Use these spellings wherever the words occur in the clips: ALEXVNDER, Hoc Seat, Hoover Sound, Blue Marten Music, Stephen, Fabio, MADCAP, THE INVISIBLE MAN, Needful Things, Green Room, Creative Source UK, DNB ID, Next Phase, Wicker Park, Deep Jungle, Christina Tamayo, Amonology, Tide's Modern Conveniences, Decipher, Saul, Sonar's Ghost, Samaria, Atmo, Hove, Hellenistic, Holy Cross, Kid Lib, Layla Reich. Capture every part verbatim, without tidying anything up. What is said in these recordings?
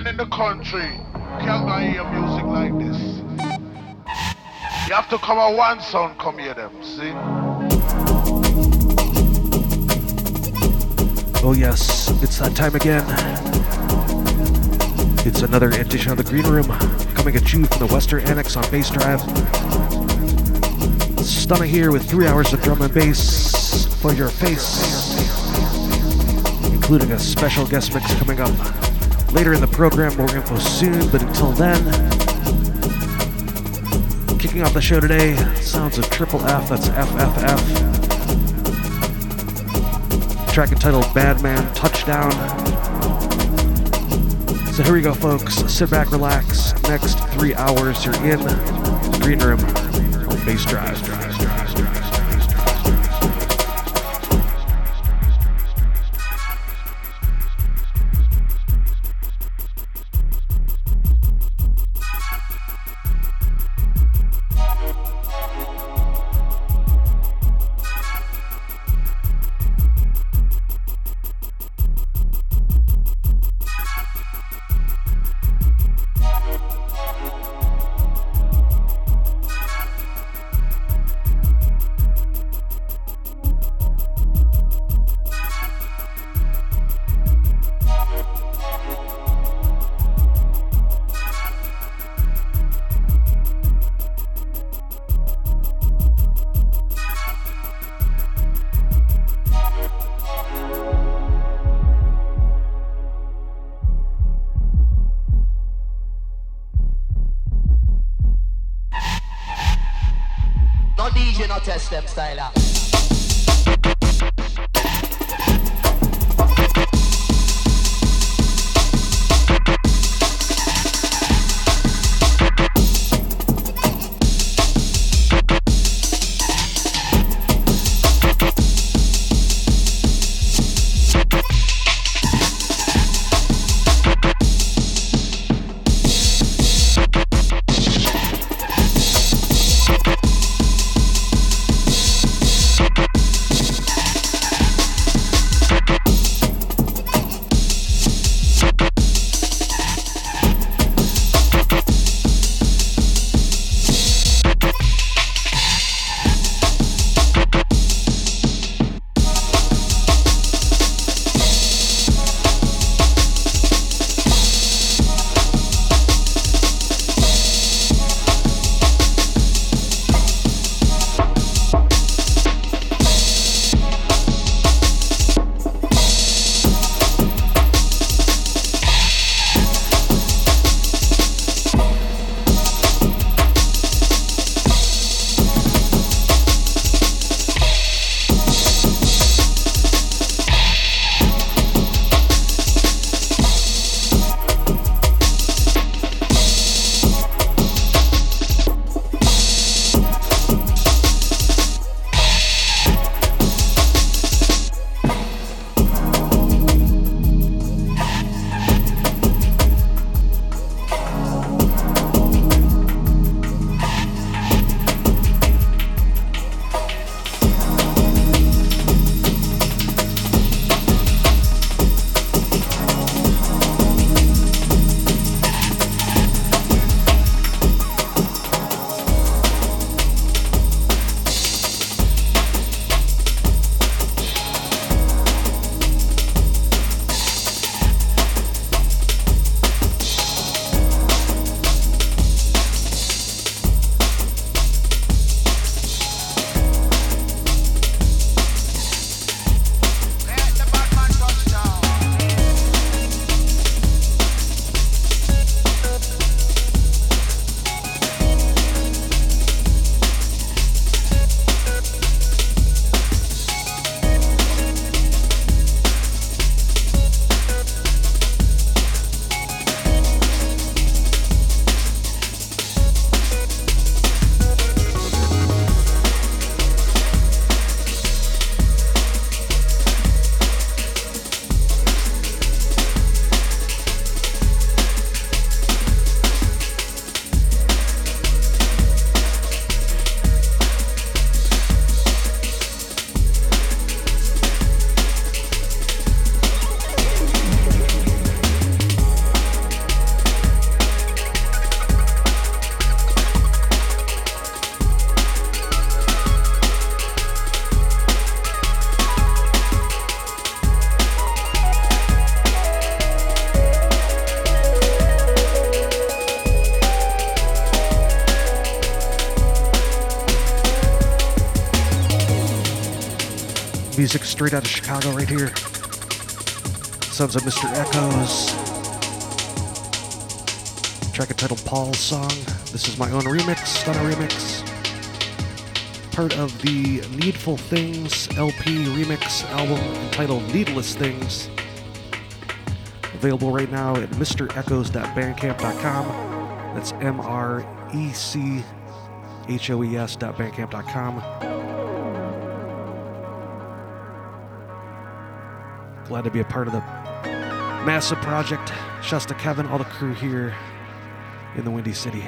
and in the country can't buy your music like this. You have to come out one sound, come hear them, see? Oh yes, it's that time again. It's another edition of the Green Room, coming at you from the Western Annex on Bass Drive. Stunna here with three hours of drum and bass for your face, including a special guest mix coming up later in the program. More info soon, but until then, kicking off the show today, sounds of Triple F, that's F F F. Track entitled Bad Man Touchdown. So here we go, folks. Sit back, relax. Next three hours, you're in the Green Room on Bass Drive. music straight out of Chicago right here. Sons of Mister Echoes. Track entitled Paul's Song. This is my own remix, Stunna remix. Part of the Needful Things L P remix album entitled Needless Things. Available right now at mister echoes dot bandcamp dot com. That's M R E C H O E S dot bandcamp dot com. Glad to be a part of the massive project. Shouts to Kevin, all the crew here in the Windy City.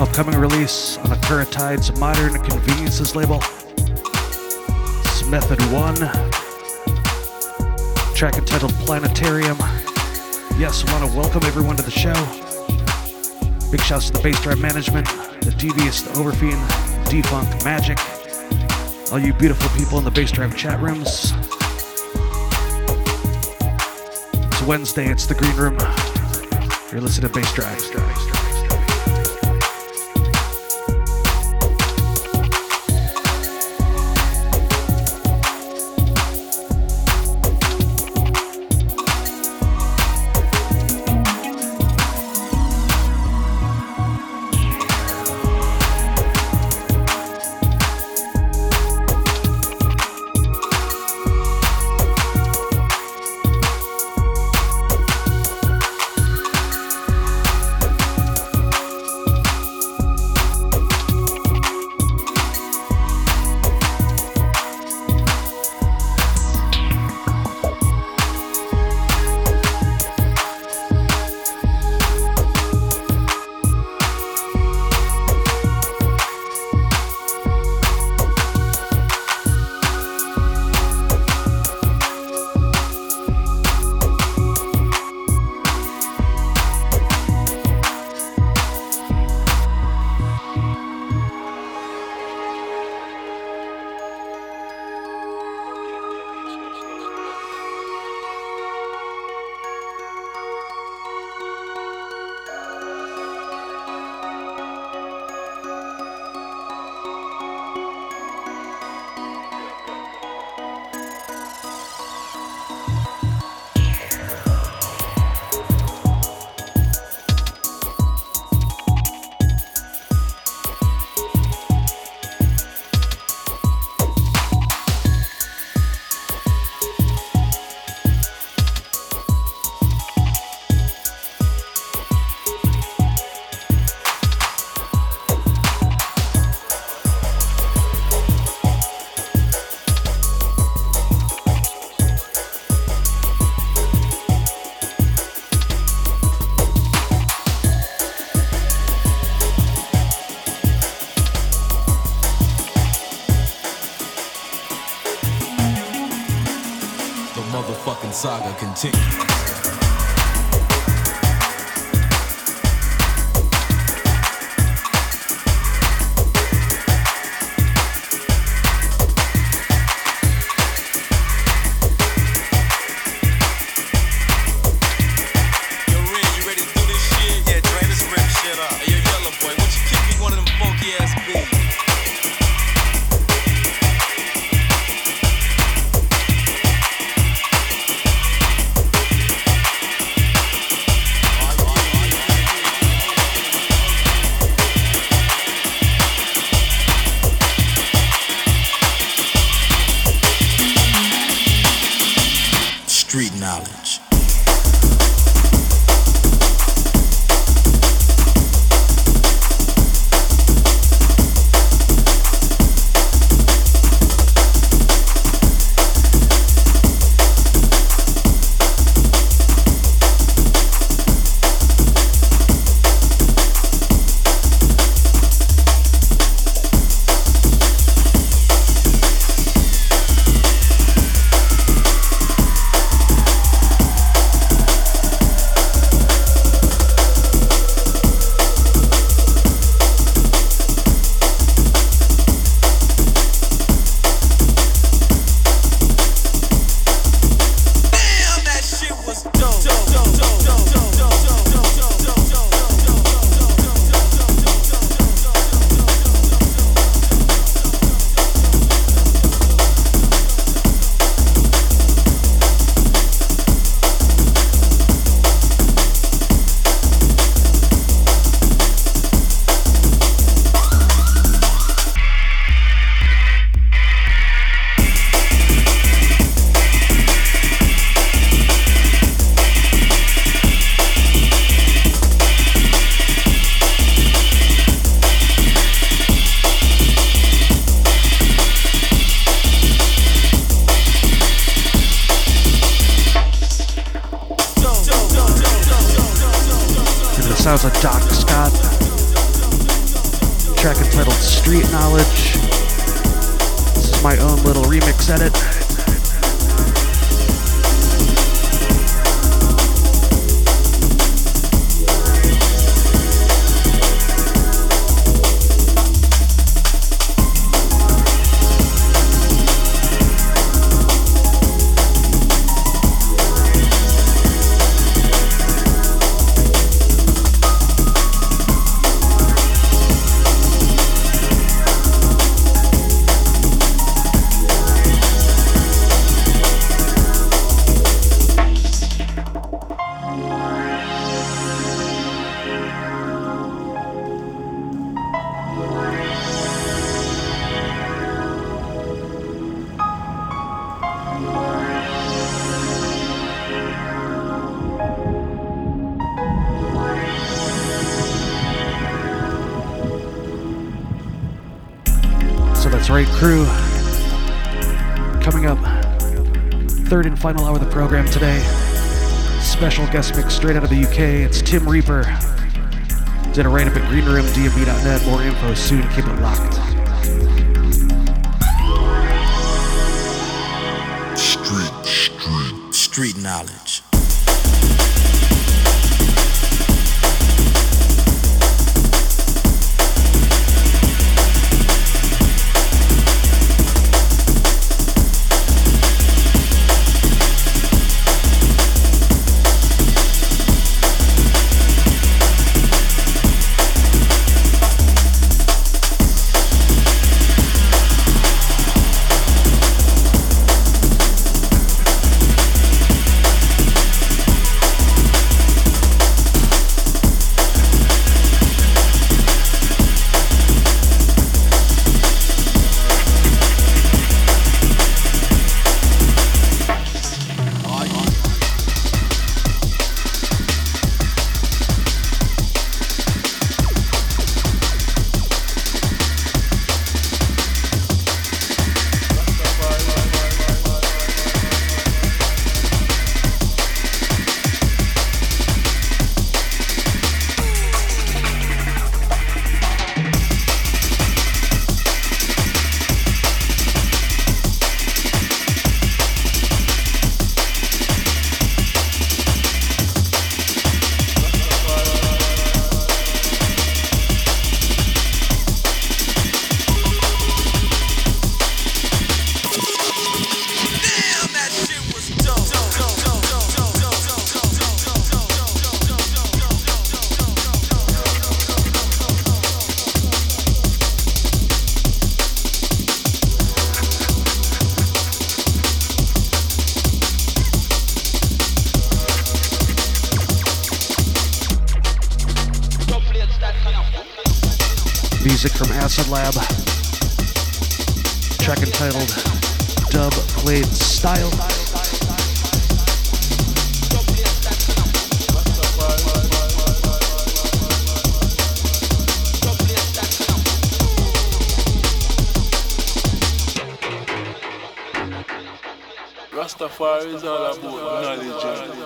Upcoming release on the Tide's Modern Conveniences label. It's Method One. Track entitled Planetarium. Yes, I want to welcome everyone to the show. Big shouts to the Bass Drive management, the Devious, the Overfiend, Defunct Magic, all you beautiful people in the Bass Drive chat rooms. It's Wednesday, it's the Green Room. You're listening to Bass Drive. fucking saga continues. Crew, coming up, third and final hour of the program today, special guest mix straight out of the U K, it's Tim Reaper, did a write-up at green room d m b dot net, more info soon, keep it locked. Street, street, street knowledge. music from Acid Lab. Track entitled Dub Played Style. Rastafari is all about knowledge and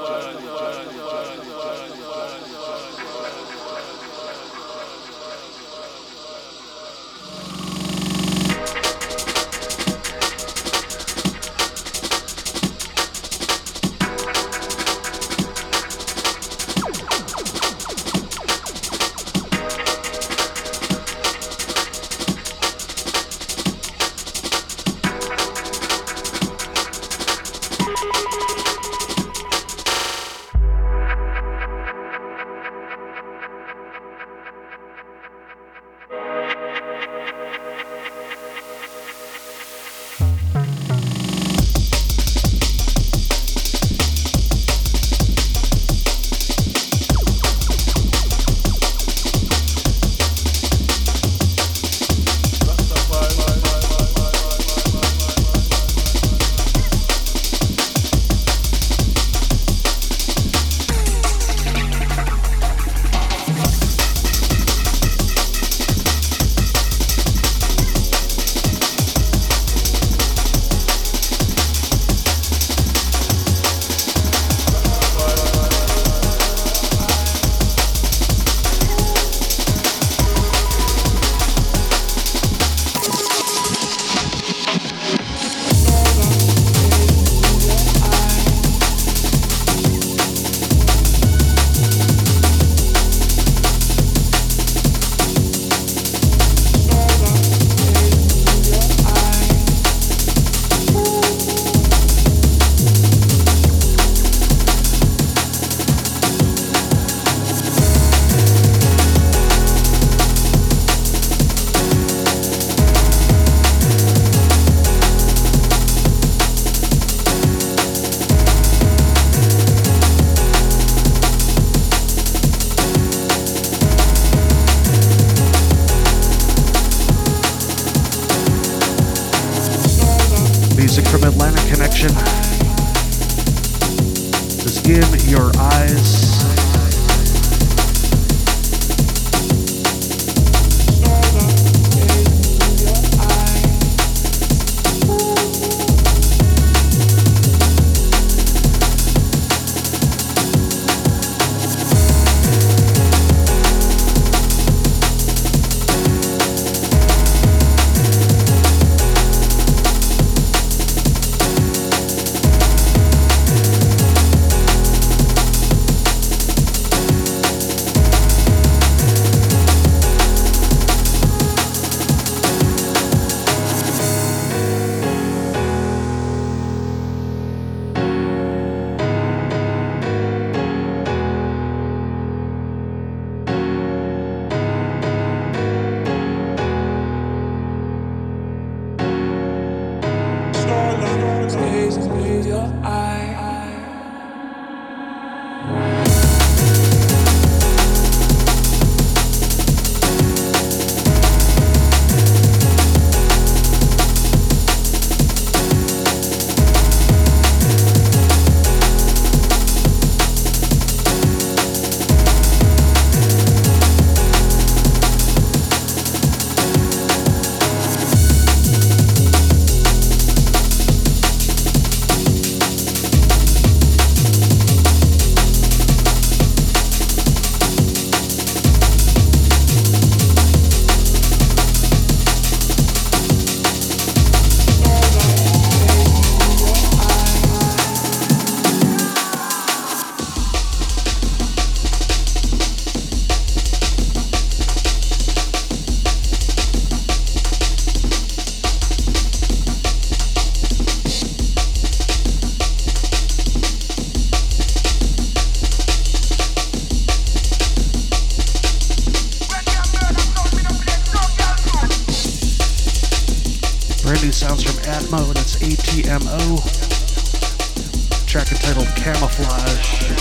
Camouflage.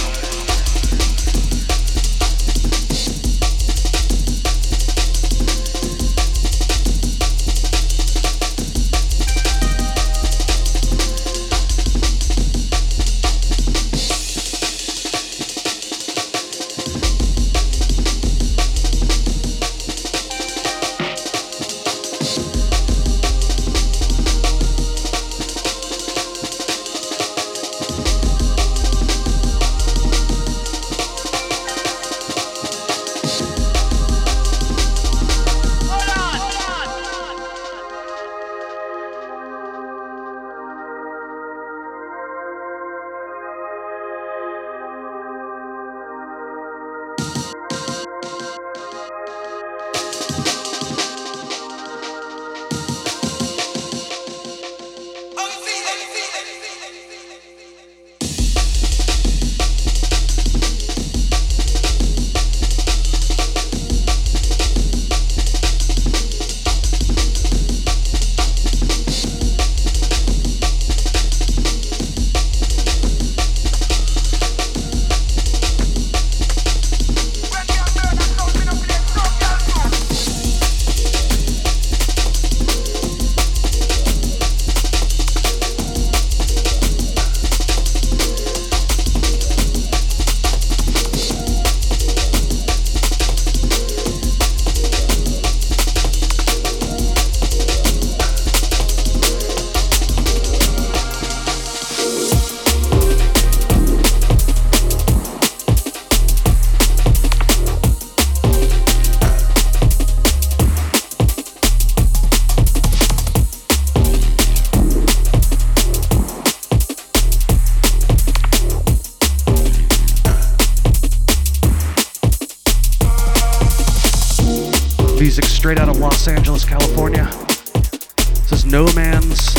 music straight out of Los Angeles, California. This is No Man's,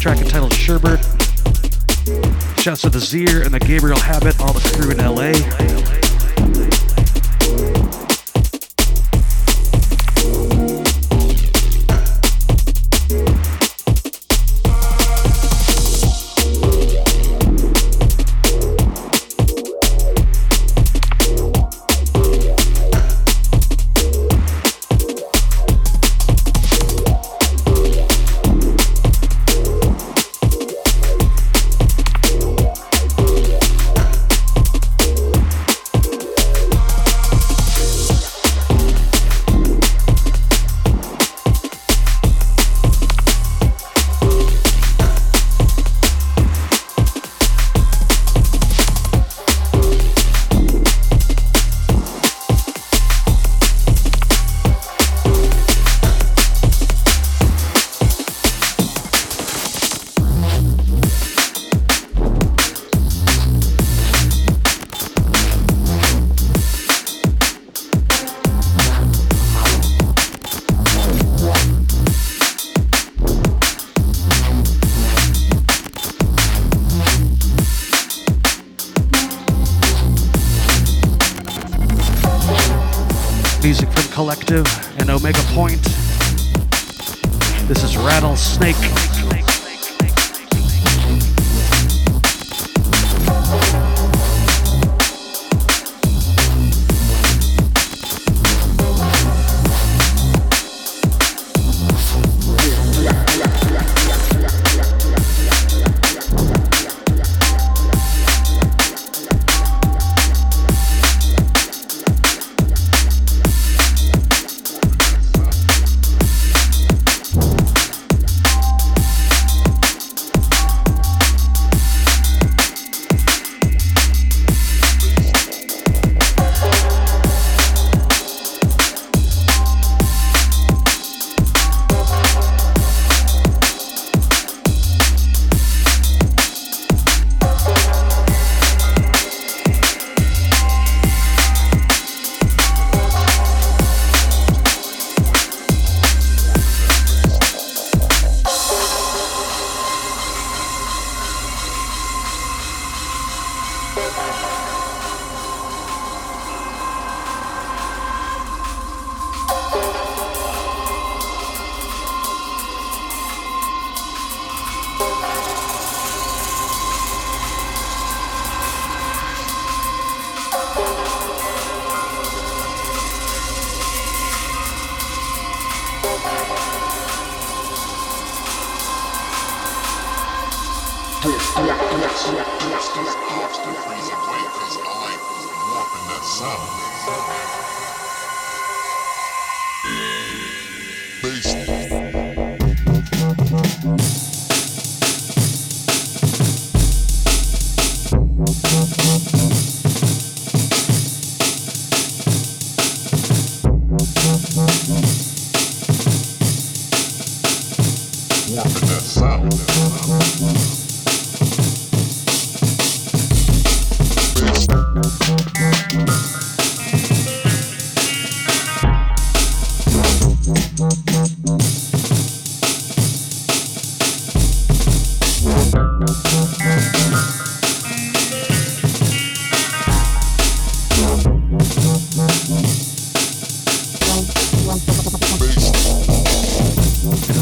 track entitled Sherbert. Shouts to the Zier and the Gabriel Habit, all the crew in L A.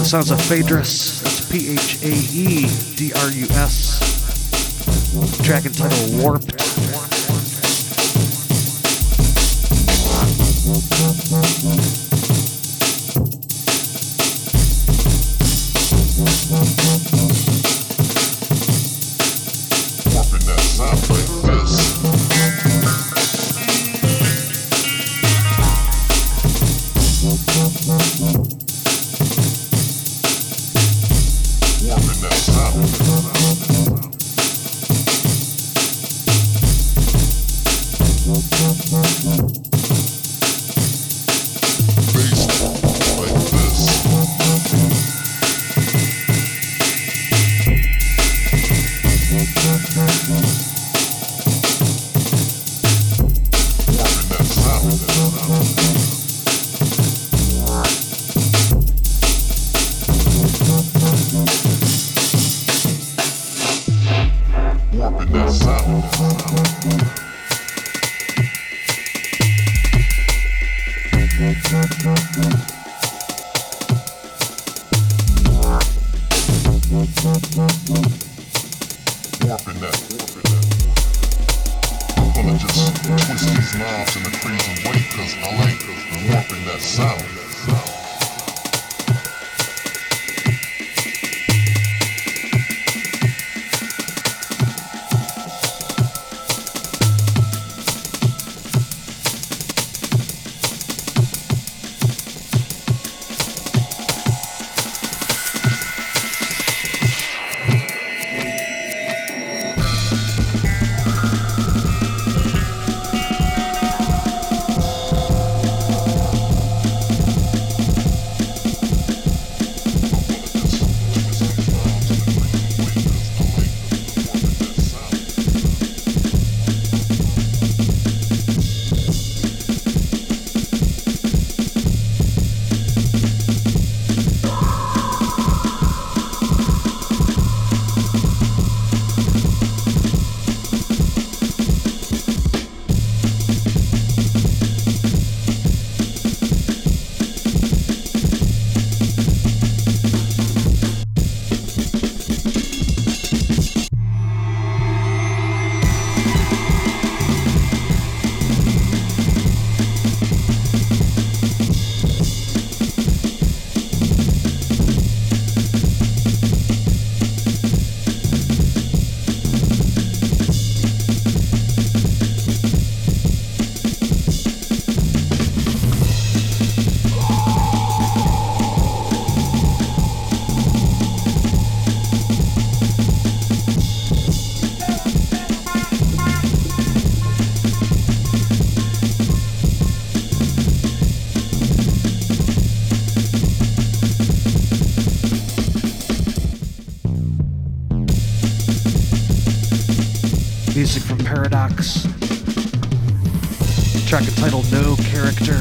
Sounds of Phaedrus, that's P H A E D R U S, track entitled Warped. Track entitled No Character.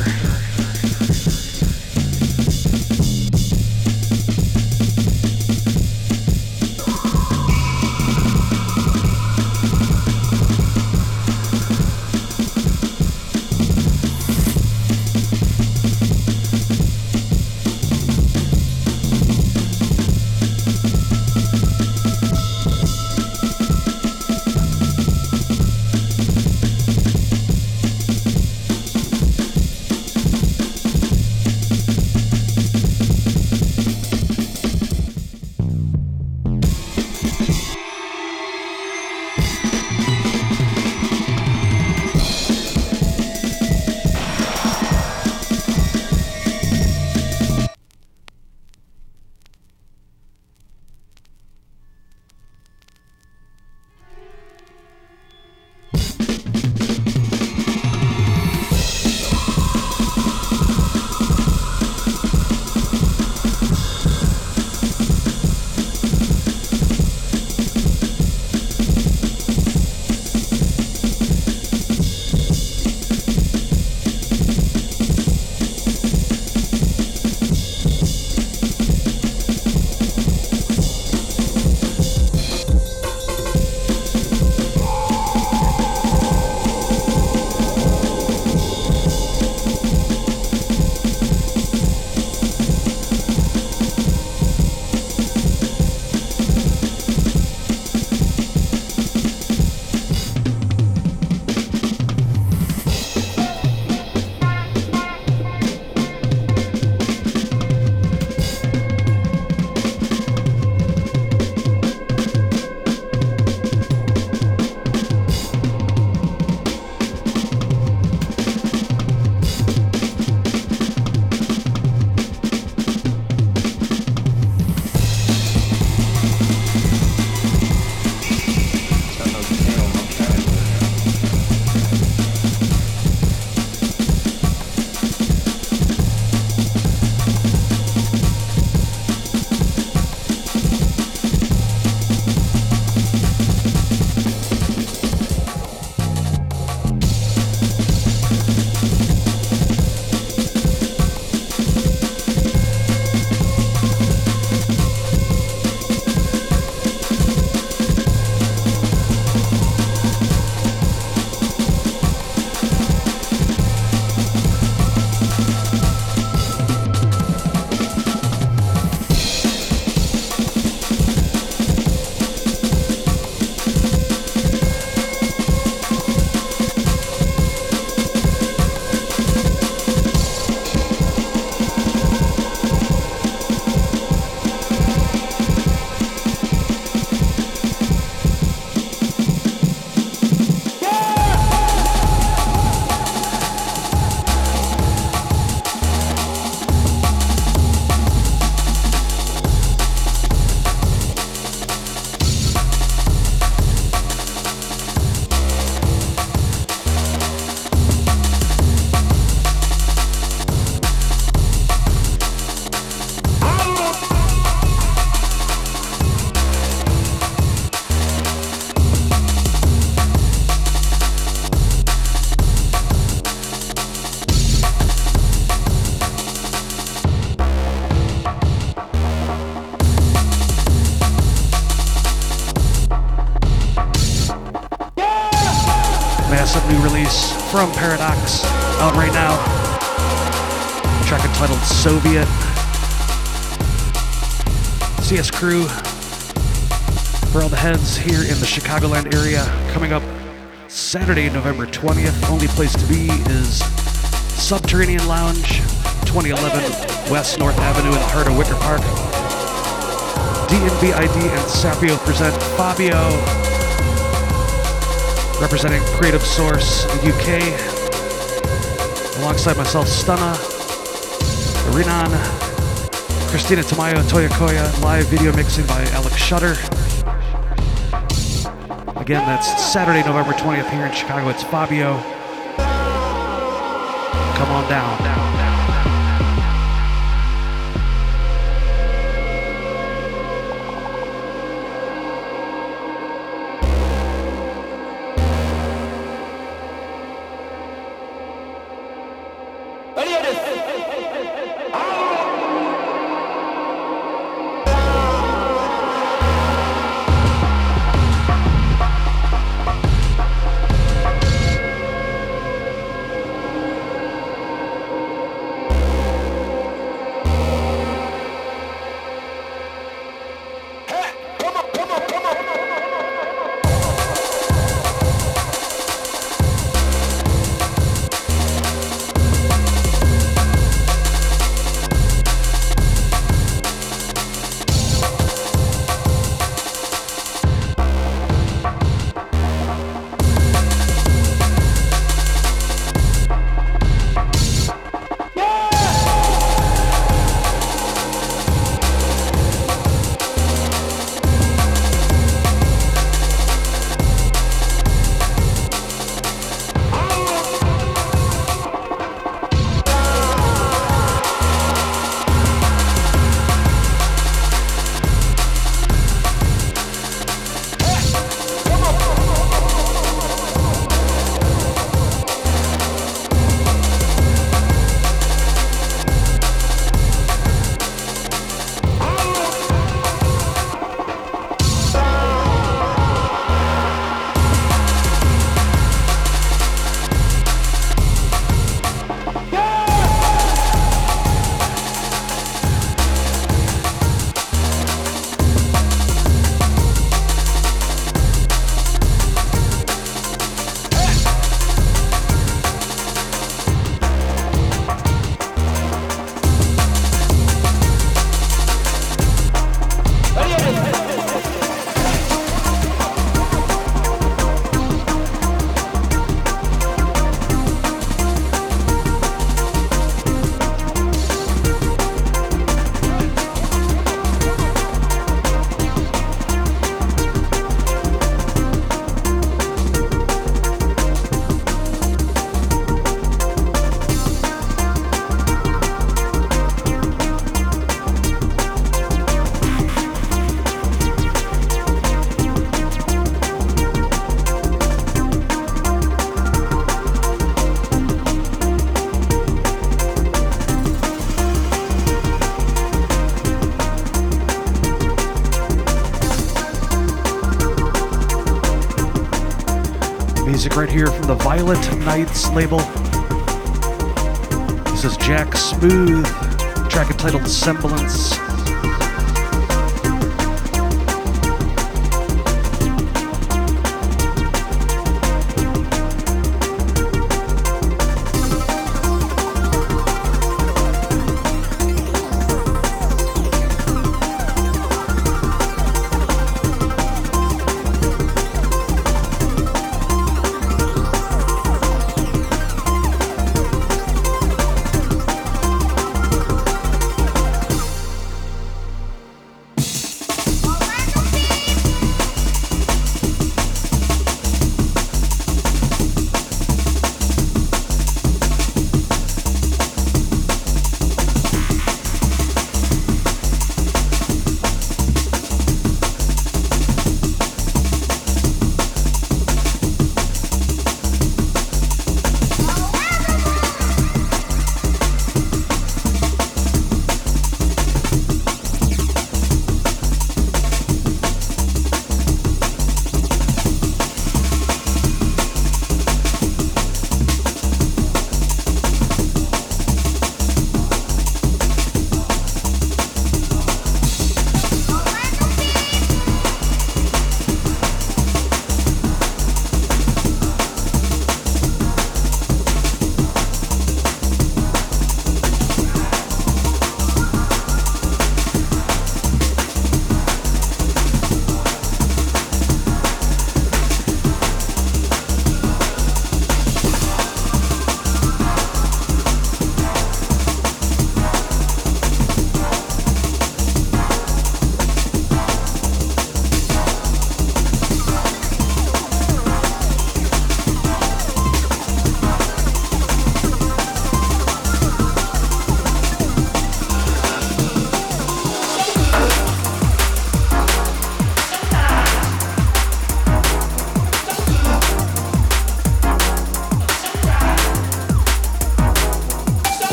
release from Paradox, out right now. A track entitled Soviet. C S Crew, for all the heads here in the Chicagoland area, coming up Saturday, November twentieth. Only place to be is Subterranean Lounge, twenty eleven West North Avenue in the heart of Wicker Park. D N B I D and Sapio present Fabio, representing Creative Source U K, alongside myself, Stunna, Arinan, Christina Tamayo, Toya Koya, live video mixing by Alex Shutter. Again, that's Saturday, November twentieth here in Chicago. It's Fabio. Come on down, down, down. Right here from the Violet Knights label. This is Jack Smooth, track entitled Semblance.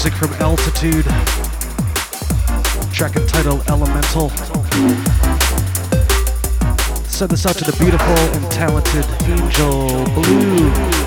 music from Altitude, track entitled Elemental. Send this out to the beautiful and talented Angel Blue.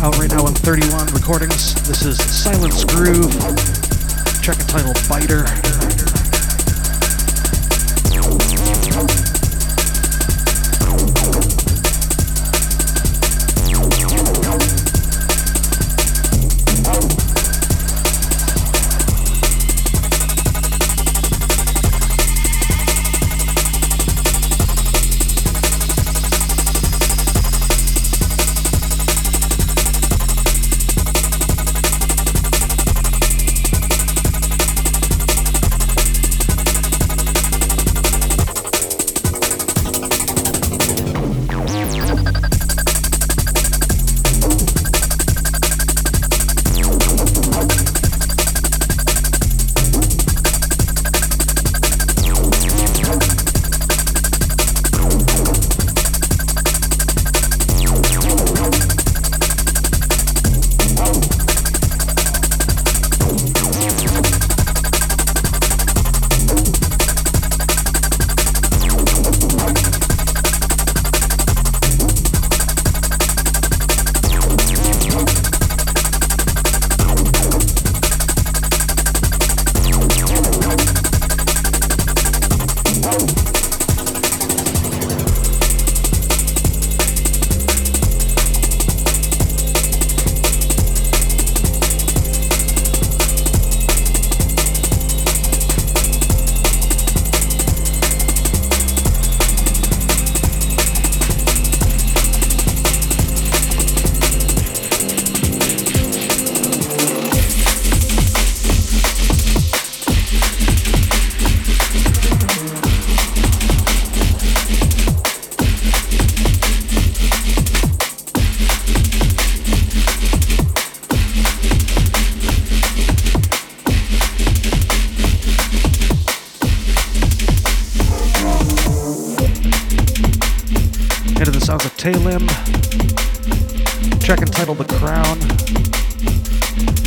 out right now on thirty-one Recordings. This is Silence Groove, track entitled Biter. Talim, track entitled The Crown.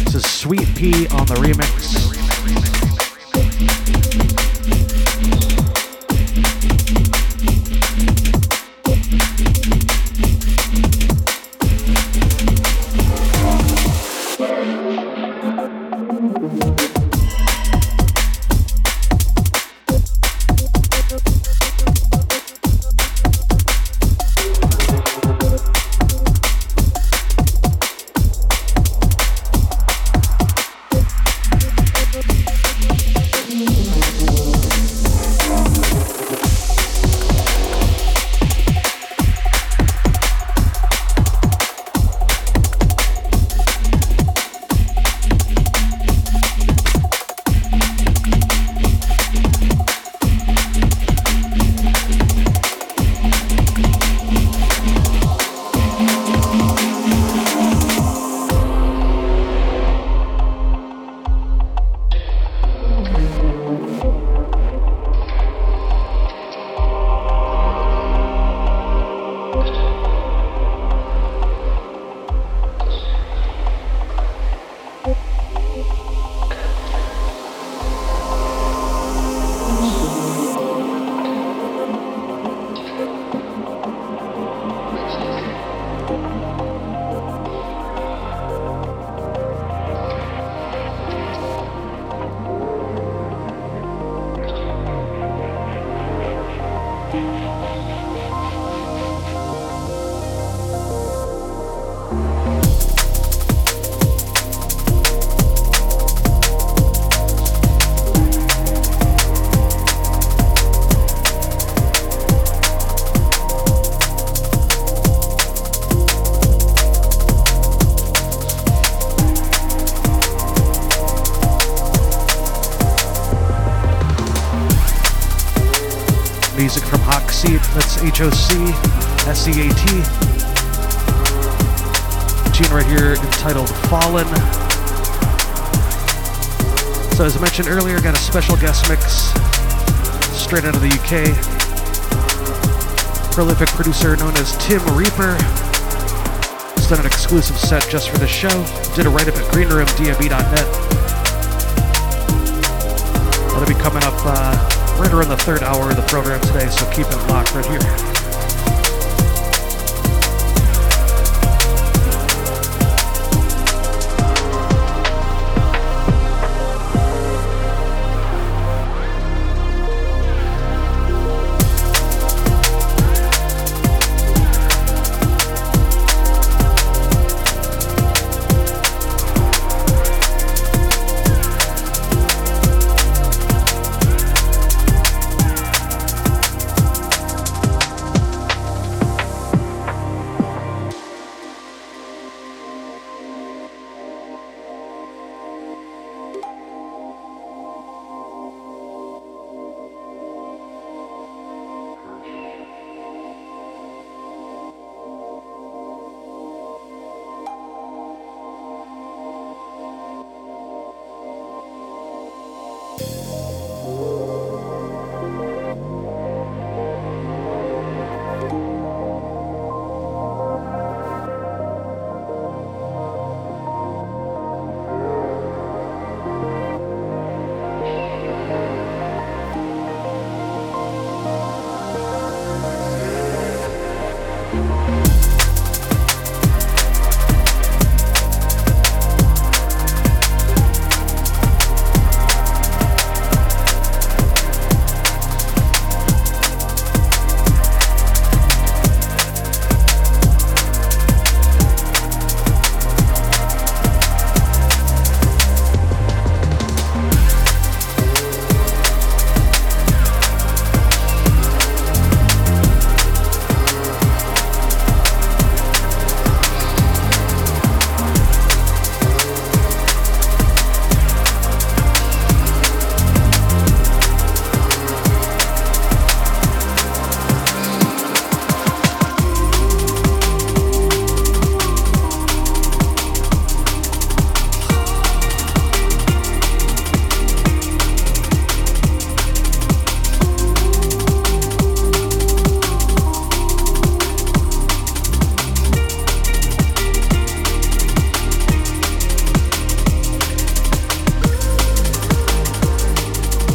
This is Sweet Pea on the remix. Music from Hoc Seat, that's H O C S E A T. Tune right here entitled Fallen. So as I mentioned earlier, got a special guest mix straight out of the U K. Prolific producer known as Tim Reaper. He's done an exclusive set just for this show. Did a write-up at green room d m b dot net. That'll be coming up uh, right around the third hour of the program today, so keep it locked right here.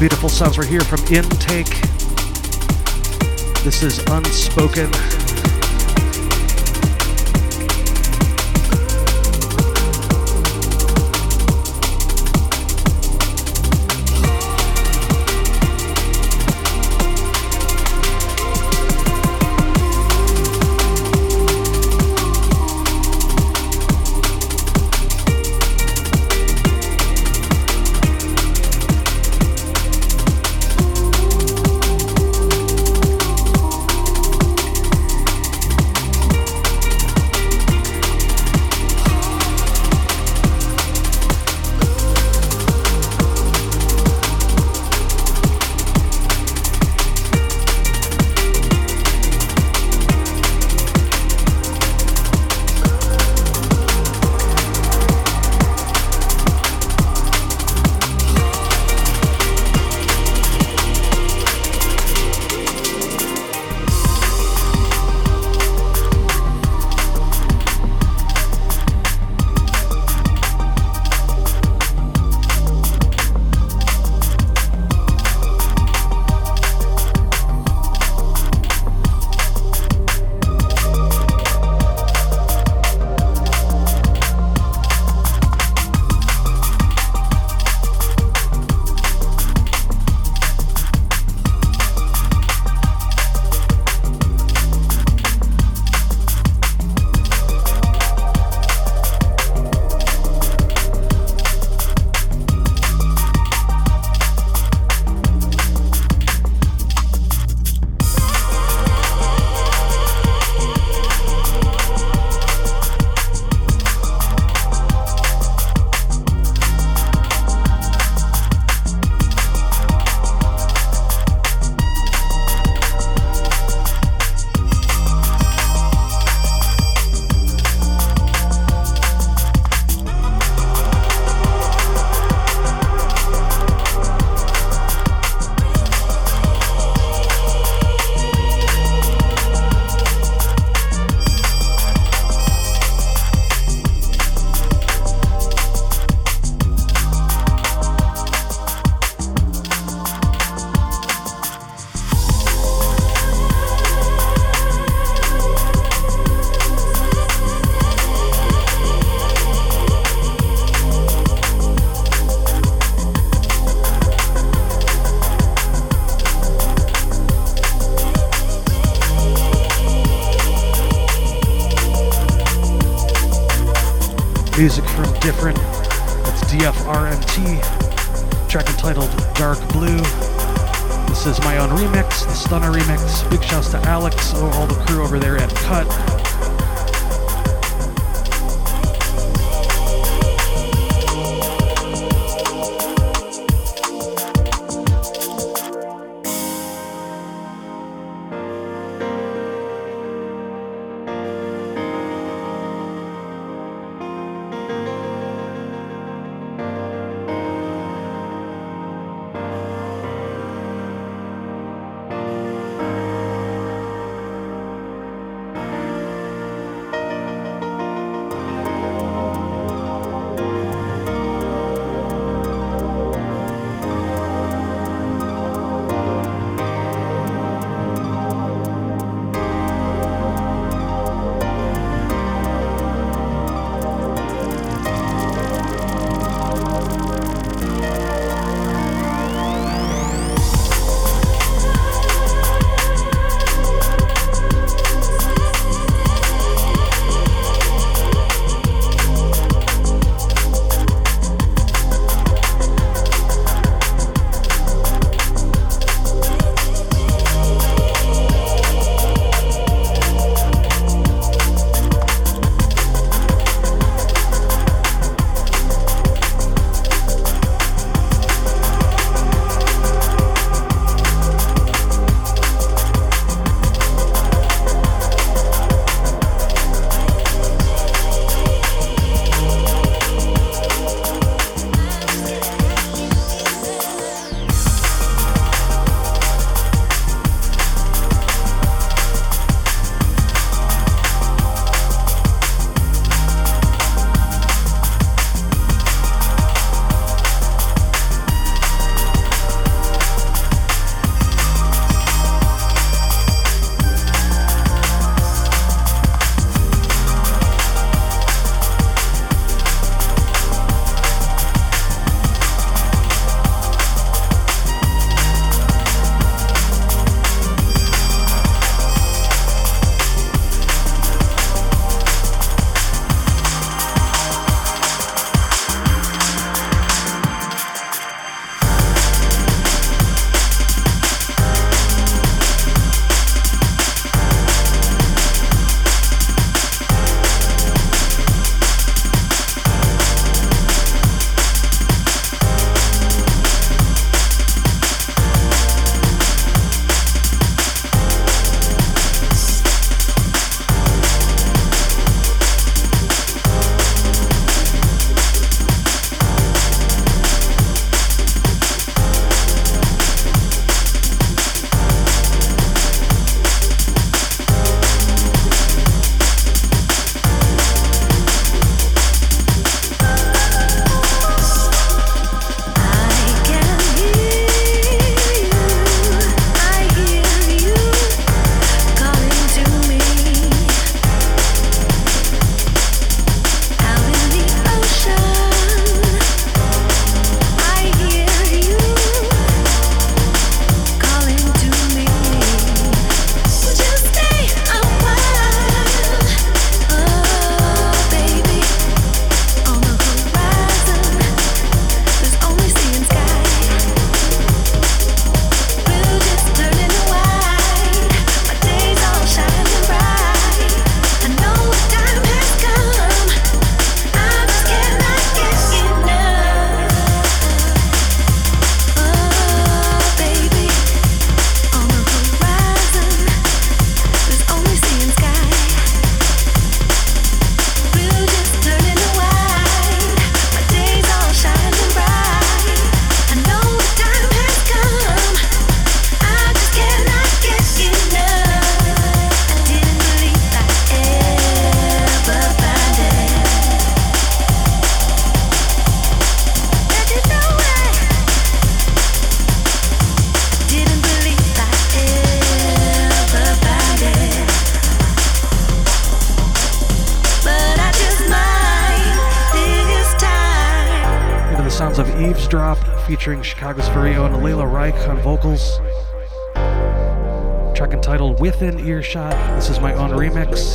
beautiful sounds right here from InTake. This is Unspoken. Music from Different, that's D F R M T, track entitled Dark Blue. This is my own remix, the Stunna remix. Big shouts to Alex, all the crew over there at Cut. sounds of Eavesdrop featuring Chicago's very own Layla Reich on vocals. Track entitled Within Earshot. This is my own remix.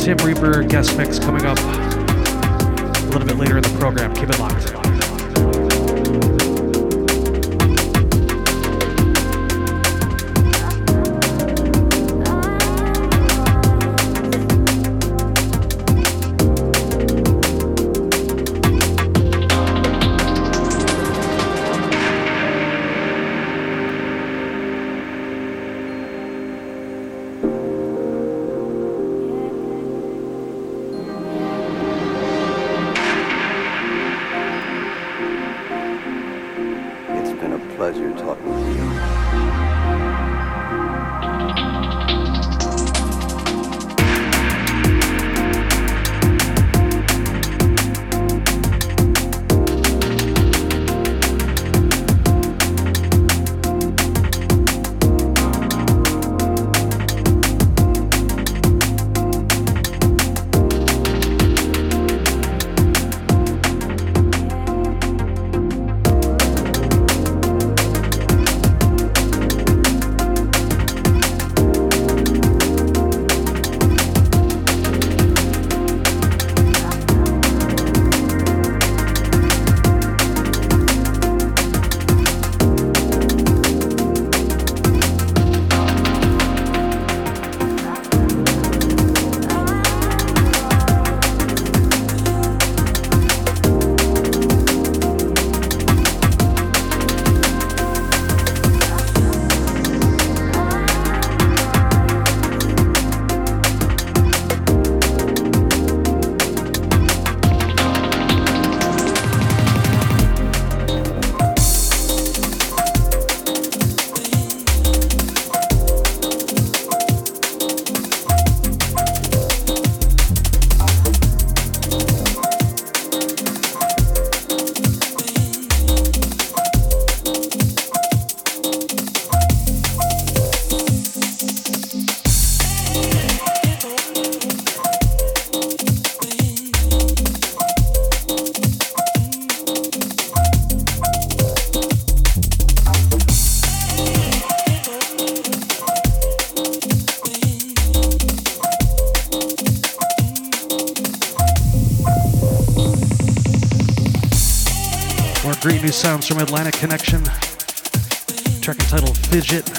Tim Reaper guest mix coming up a little bit later in the program. Keep it locked. More great new sounds from Atlantic Connection. Track entitled Fidget.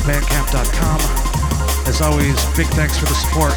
bandcamp dot com. As always, big thanks for the support.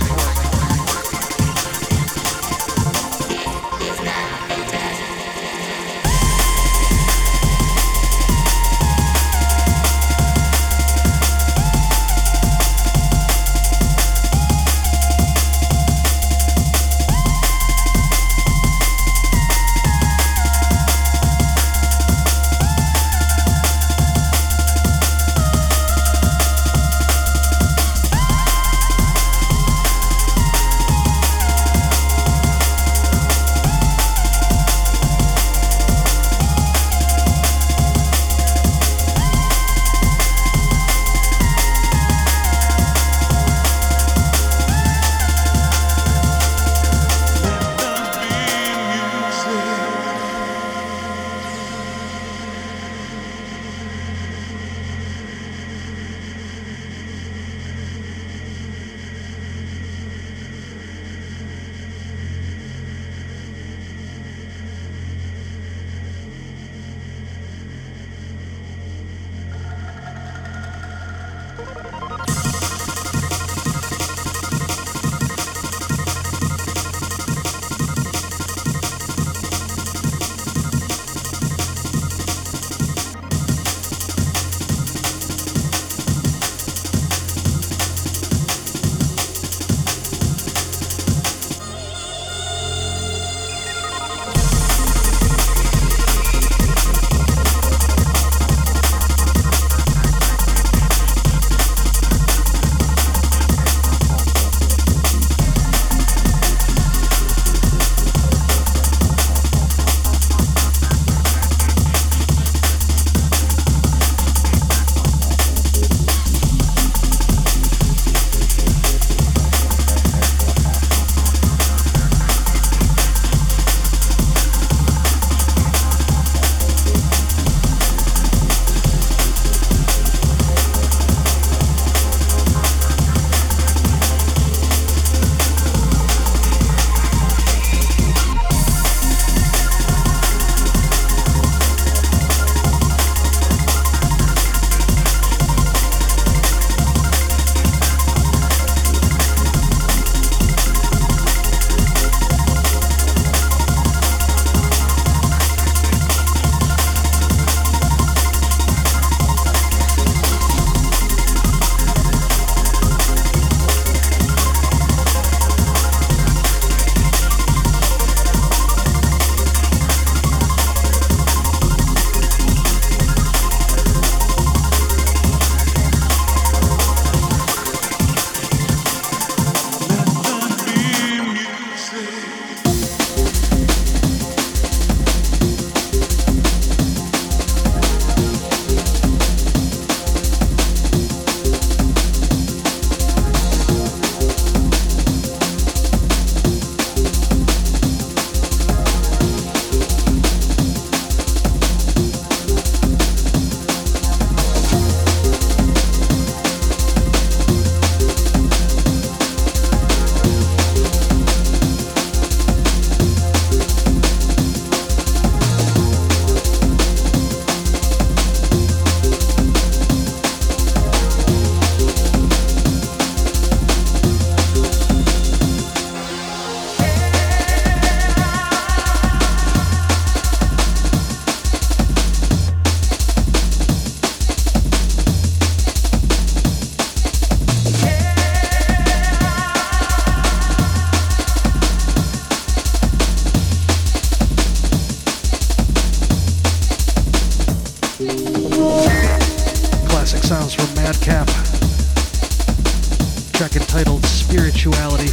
sounds from Madcap. Track entitled Spirituality.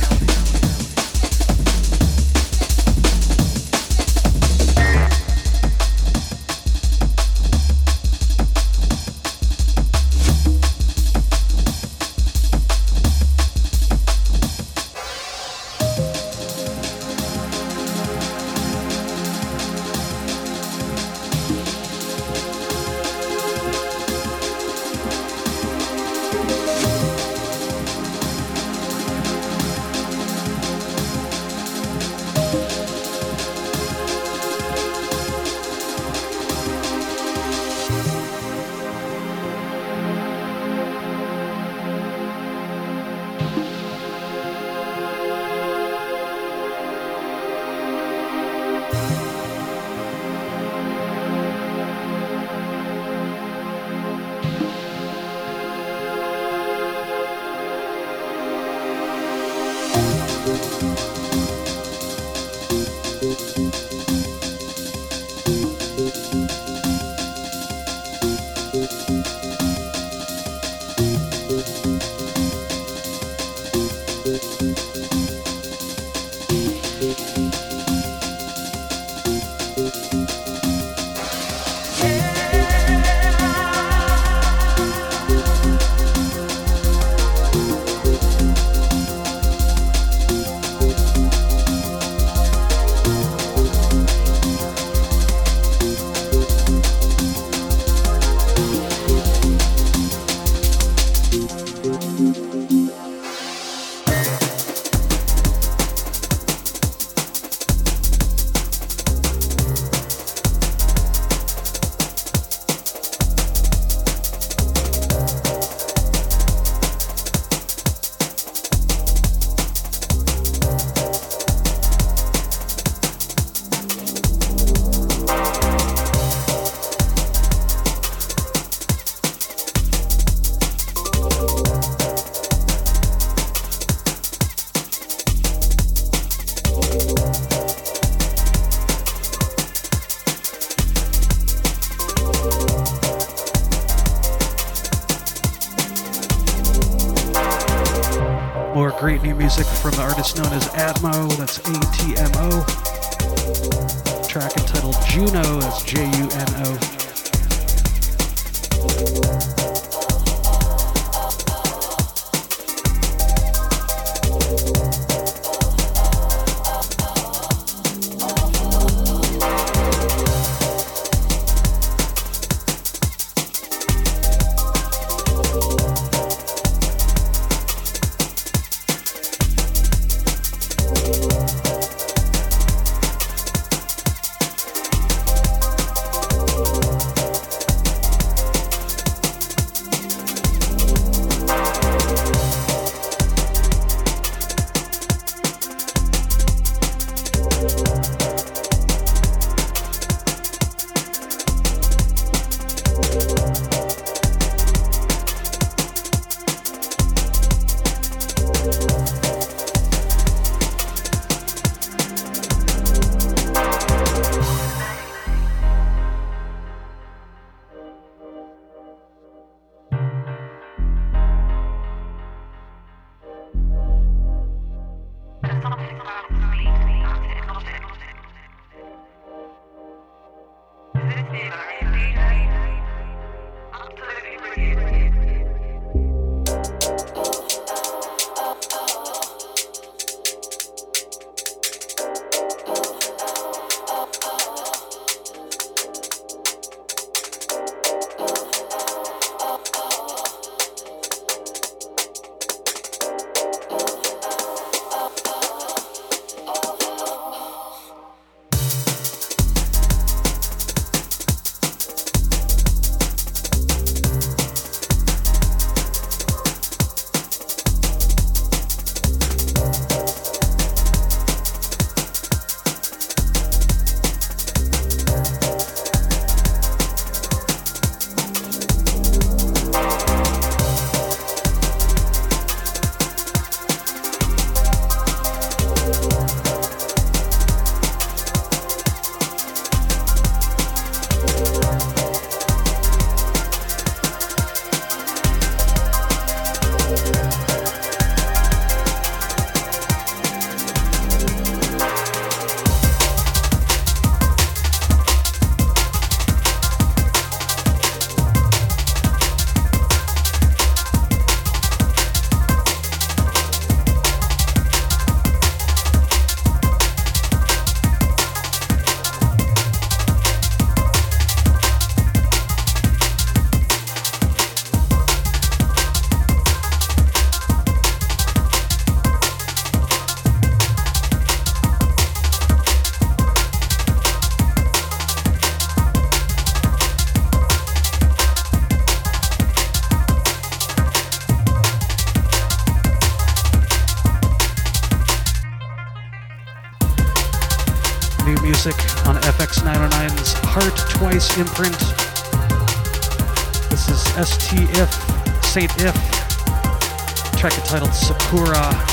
From the artist known as Atmo, that's A T M O. Track entitled Juno, that's J U N O. We'll new music on F X nine oh nine's Heart Twice imprint. This is S T F, Saint If, track entitled Sakura.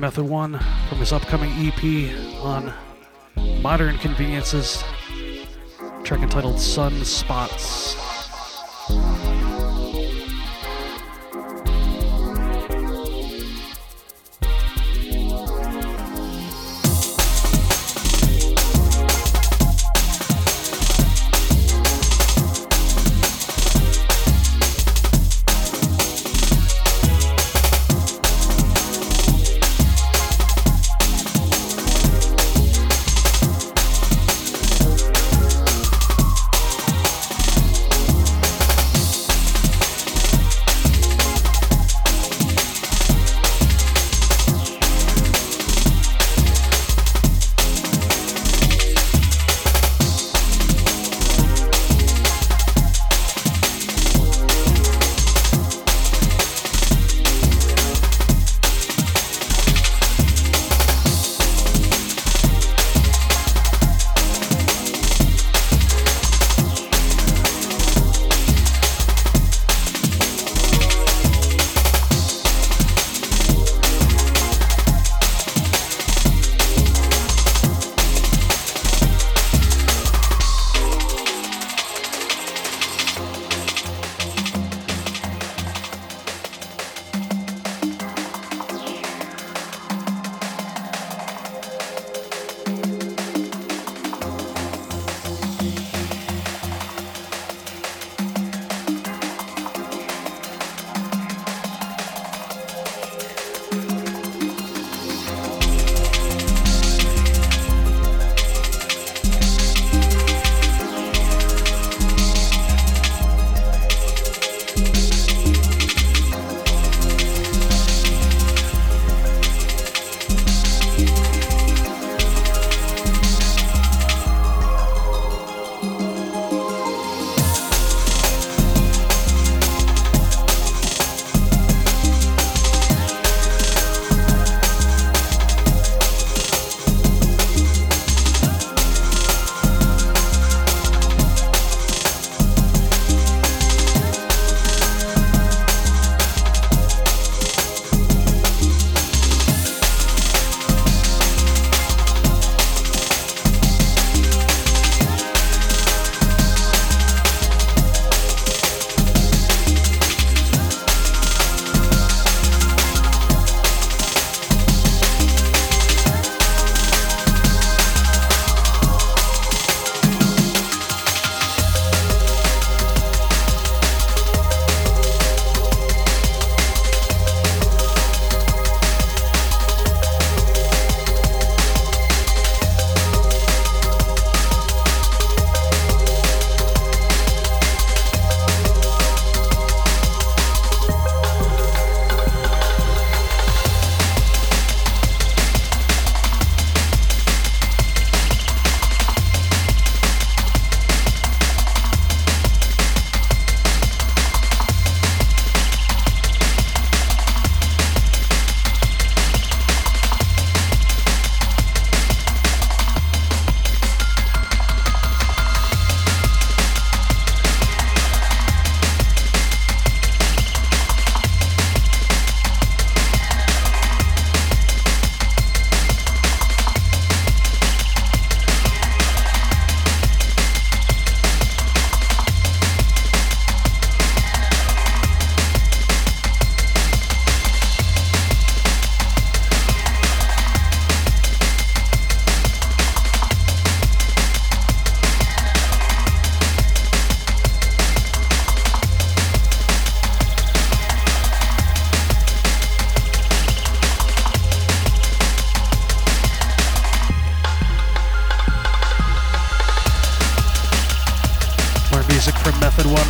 Method One from his upcoming E P on Modern Conveniences, track entitled Sun Spots.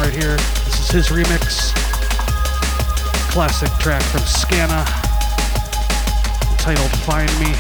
right here. This is his remix. Classic track from Scanna, titled Find Me.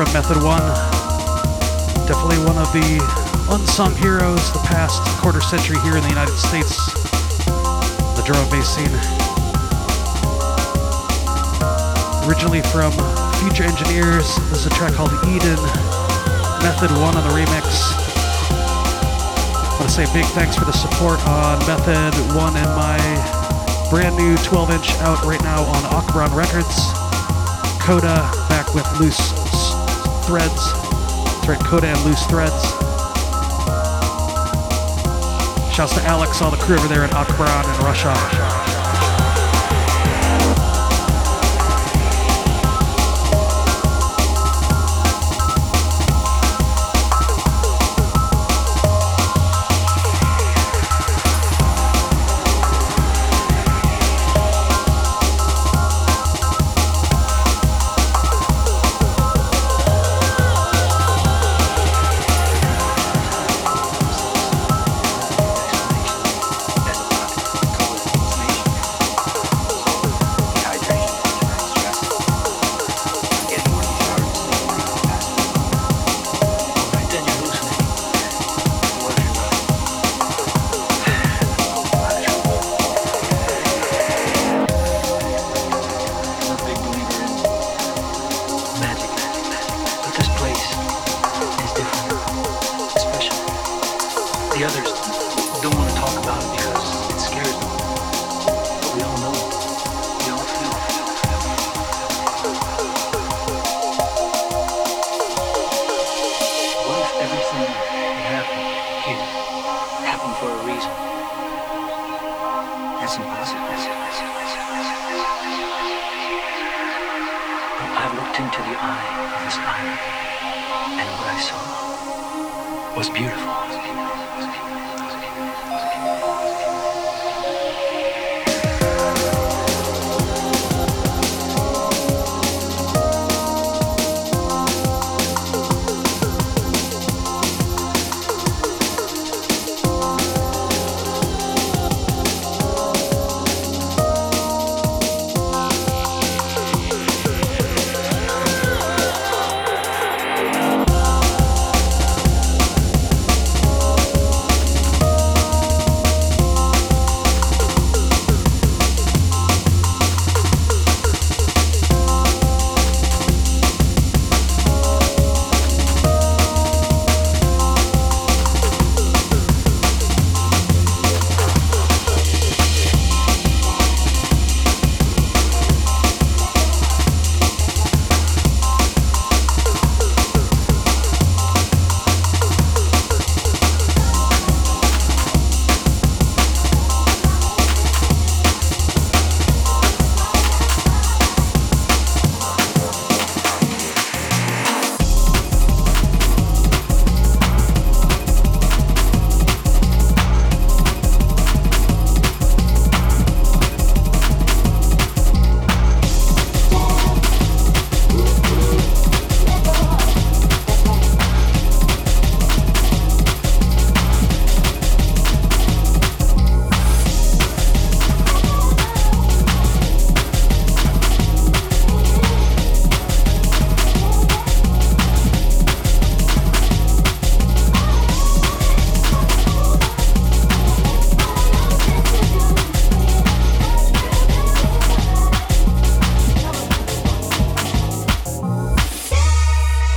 From Method One, definitely one of the unsung heroes the past quarter century here in the United States, the drum and bass scene. Originally from Future Engineers, this is a track called Eden, Method One on the remix. I want to say big thanks for the support on Method One and my brand new twelve inch out right now on Akbaran Records. Coda back with Loose Threads, thread coda and Loose Threads. Shouts to Alex, all the crew over there in Akbaran and Russia. the others don't want to talk about it because it scares them. But we all know it. We all feel it. What if everything that happened here happened for a reason? That's impossible. I looked into the eye of this island, and what I saw was beautiful.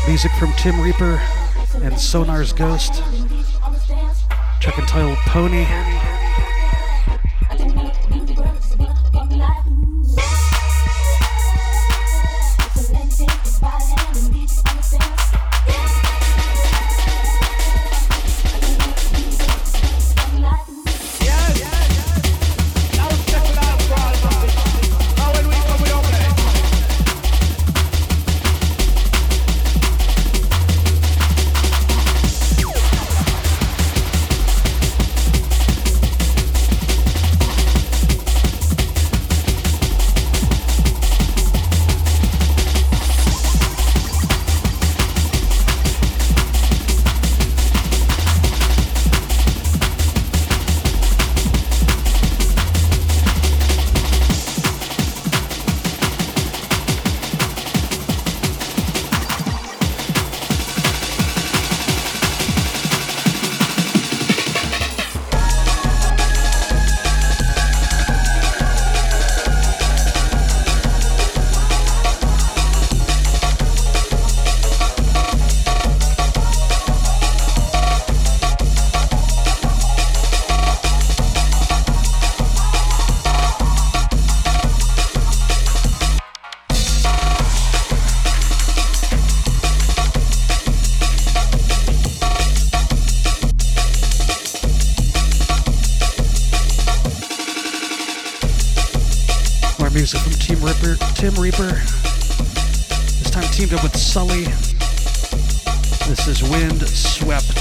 Music from Tim Reaper and Sonar's Ghost. Track entitled Pony. Tim Reaper, this time teamed up with Sully. This is Wind Swept.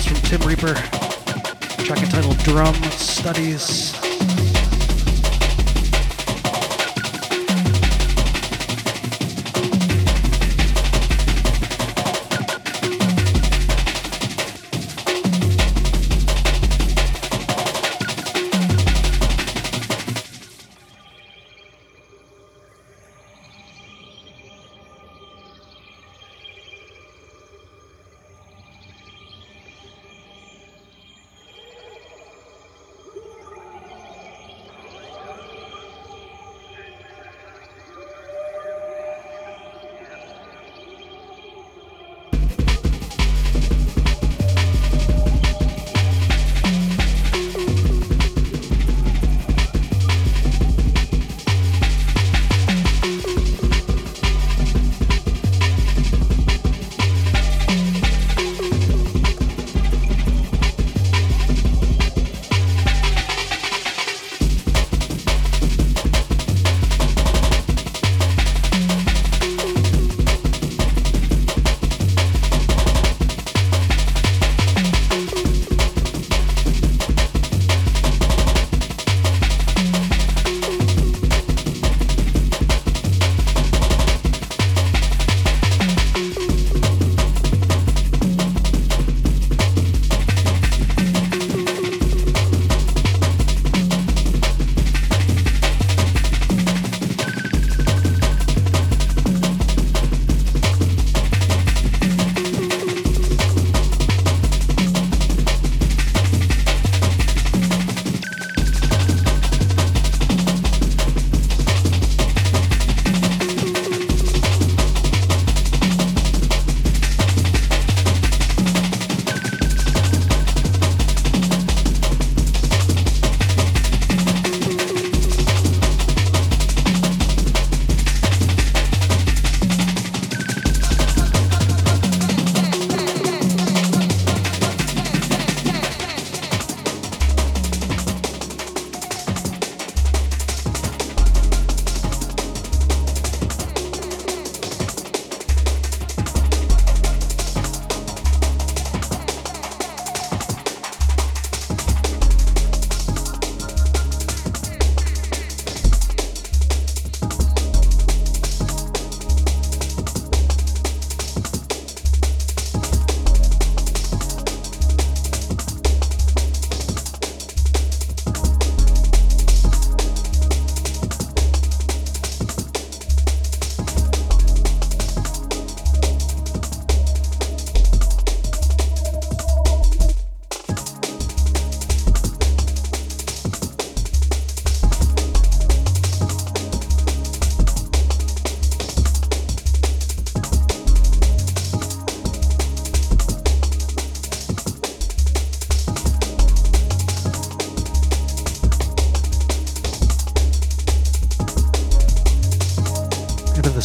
sounds from Tim Reaper, track entitled Drum Studies.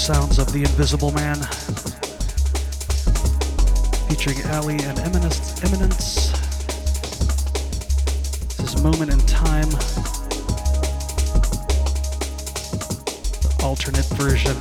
Sounds of the Invisible Man, featuring Ali and Eminence. Eminence. This is Moment in Time, the alternate version.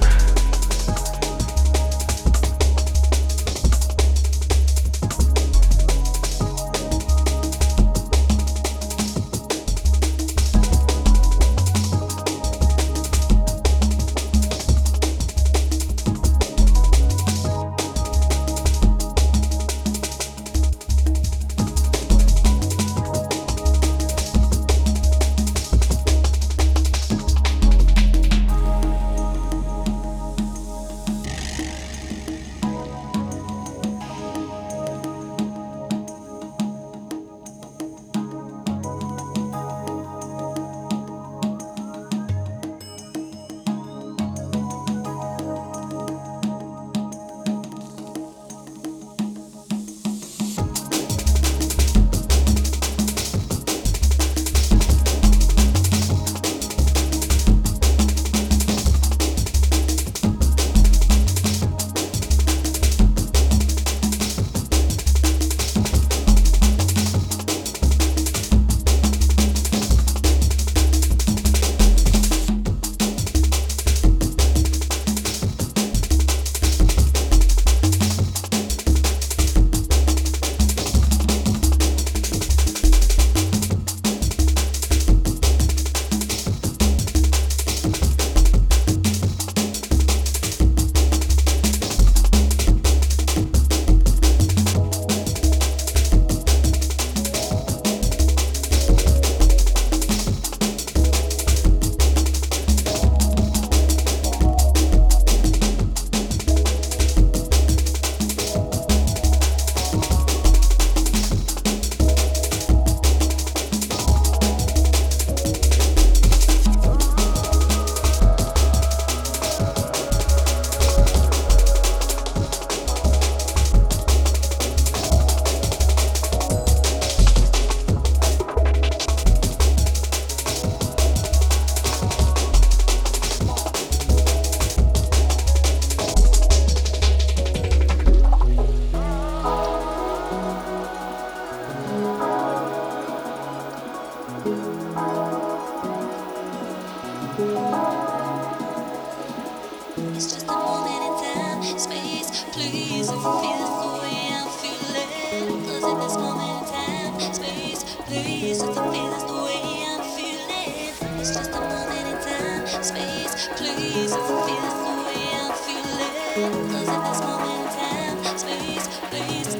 place. If I feel that's the way I'm feeling, it's just a moment in time, space, please. If I feel that's the way I'm feeling, cause if this moment in time, space, please, please.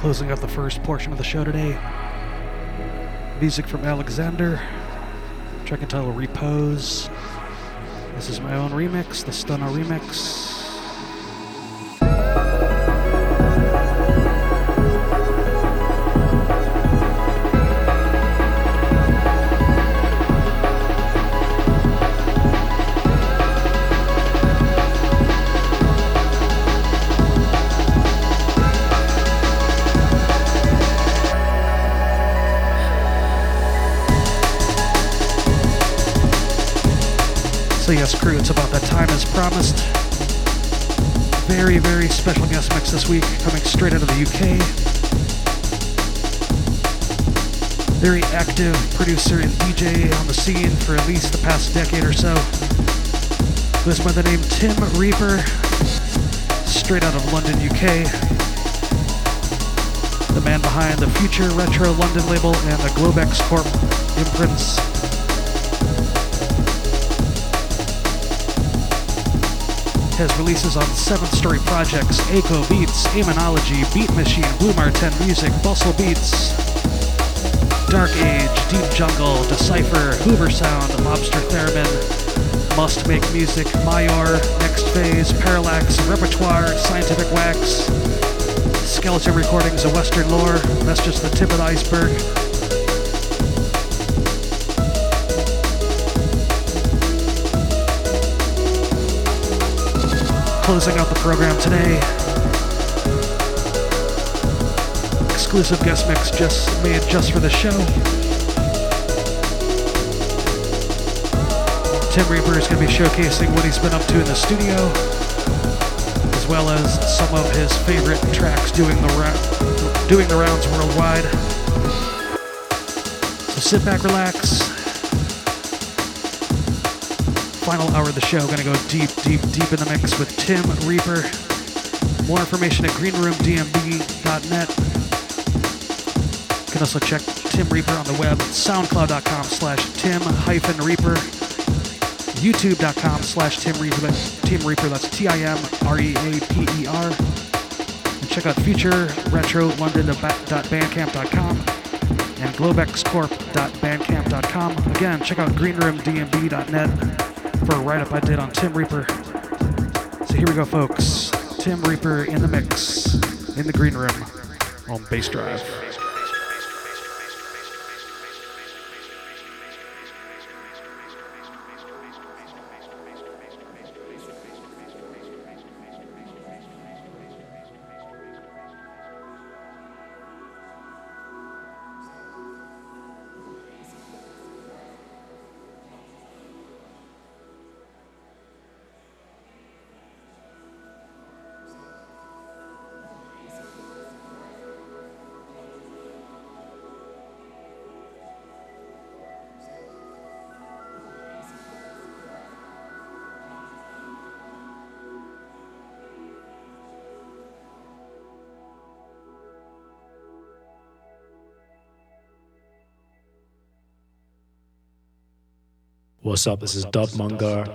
Closing up the first portion of the show today, music from Alexander, track entitled Repose. This is my own remix, the Stunna remix. Yes, crew, it's about that time as promised. Very, very special guest mix this week, coming straight out of the U K. Very active producer and D J on the scene for at least the past decade or so. Goes by the name Tim Reaper, straight out of London, U K. The man behind the Future Retro London label and the Globex Corp imprints. Has releases on seven-story projects, Echo Beats, Amonology, Beat Machine, Blue Marten Music, Bustle Beats, Dark Age, Deep Jungle, Decipher, Hoover Sound, Lobster Theremin, Must Make Music, Mayor, Next Phase, Parallax, Repertoire, Scientific Wax, Skeleton Recordings of Western Lore. That's just the tip of the iceberg. Closing out the program today, exclusive guest mix just made just for the show. Tim Reaper is going to be showcasing what he's been up to in the studio, as well as some of his favorite tracks doing the, ra- doing the rounds worldwide. So sit back, relax. Final hour of the show, going to go deep, deep, deep in the mix with Tim Reaper. More information at green room d m b dot net. You can also check Tim Reaper on the web, soundcloud.com slash Tim hyphen Reaper. YouTube.com slash Tim Reaper, Tim Reaper, that's T I M R E A P E R. And check out Future Retro London dot bandcamp dot com and Globex Corp dot bandcamp dot com. Again, check out green room d m b dot net for a write-up I did on Tim Reaper. So here we go, folks. Tim Reaper in the mix, in the green room, on Bass Drive. What's up, this is Dub Mungar.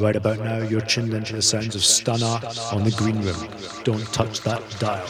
Right about now, you're tuned into the sounds of Stunna on the Green Room. Don't touch that dial.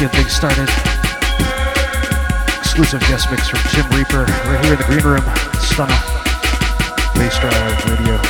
get things started. Exclusive guest mix from Tim Reaper. We're here in the Green Room, Stunna, Bass Drive Radio.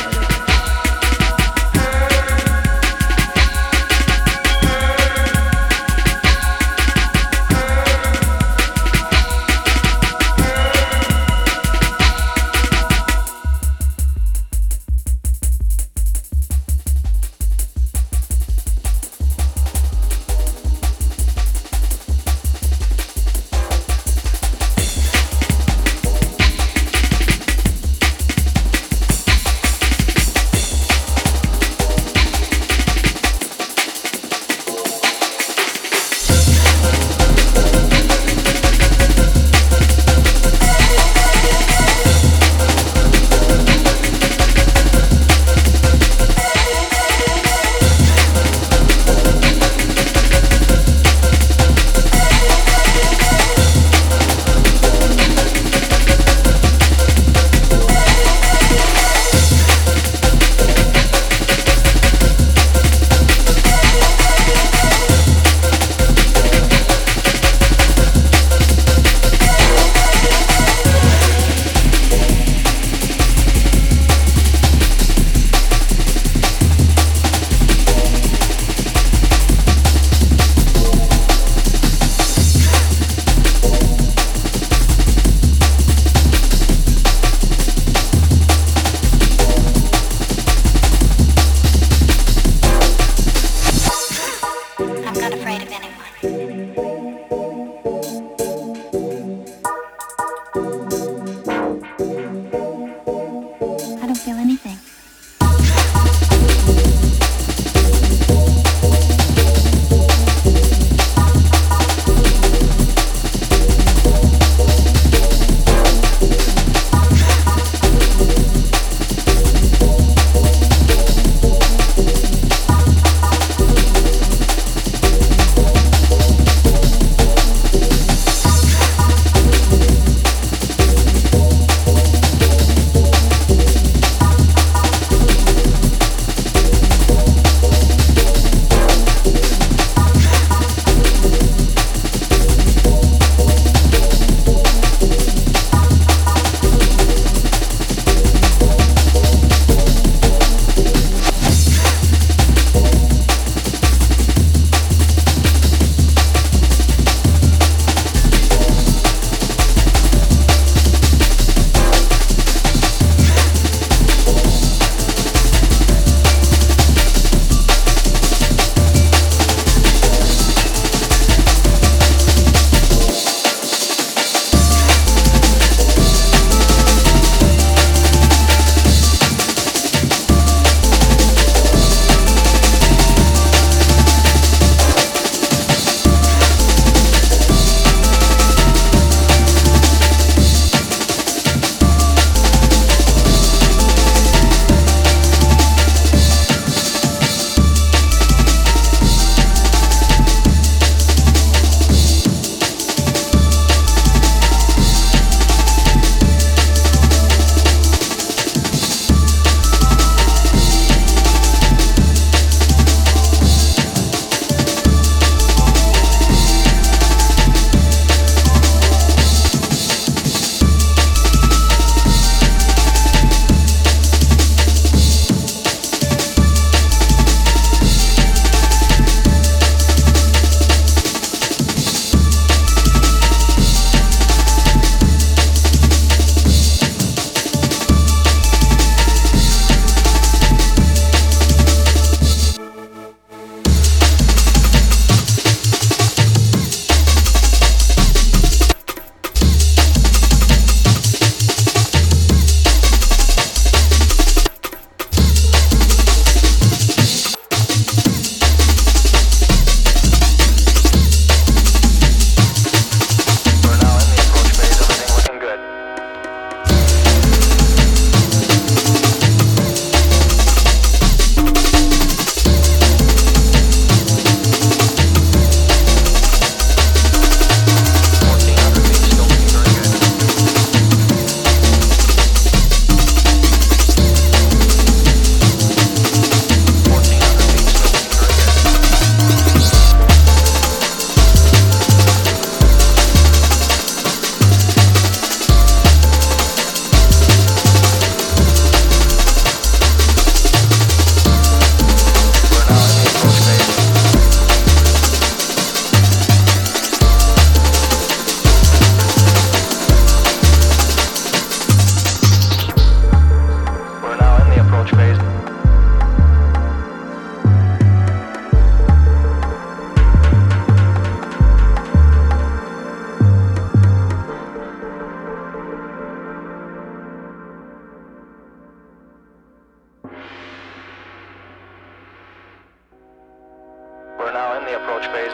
approach phase.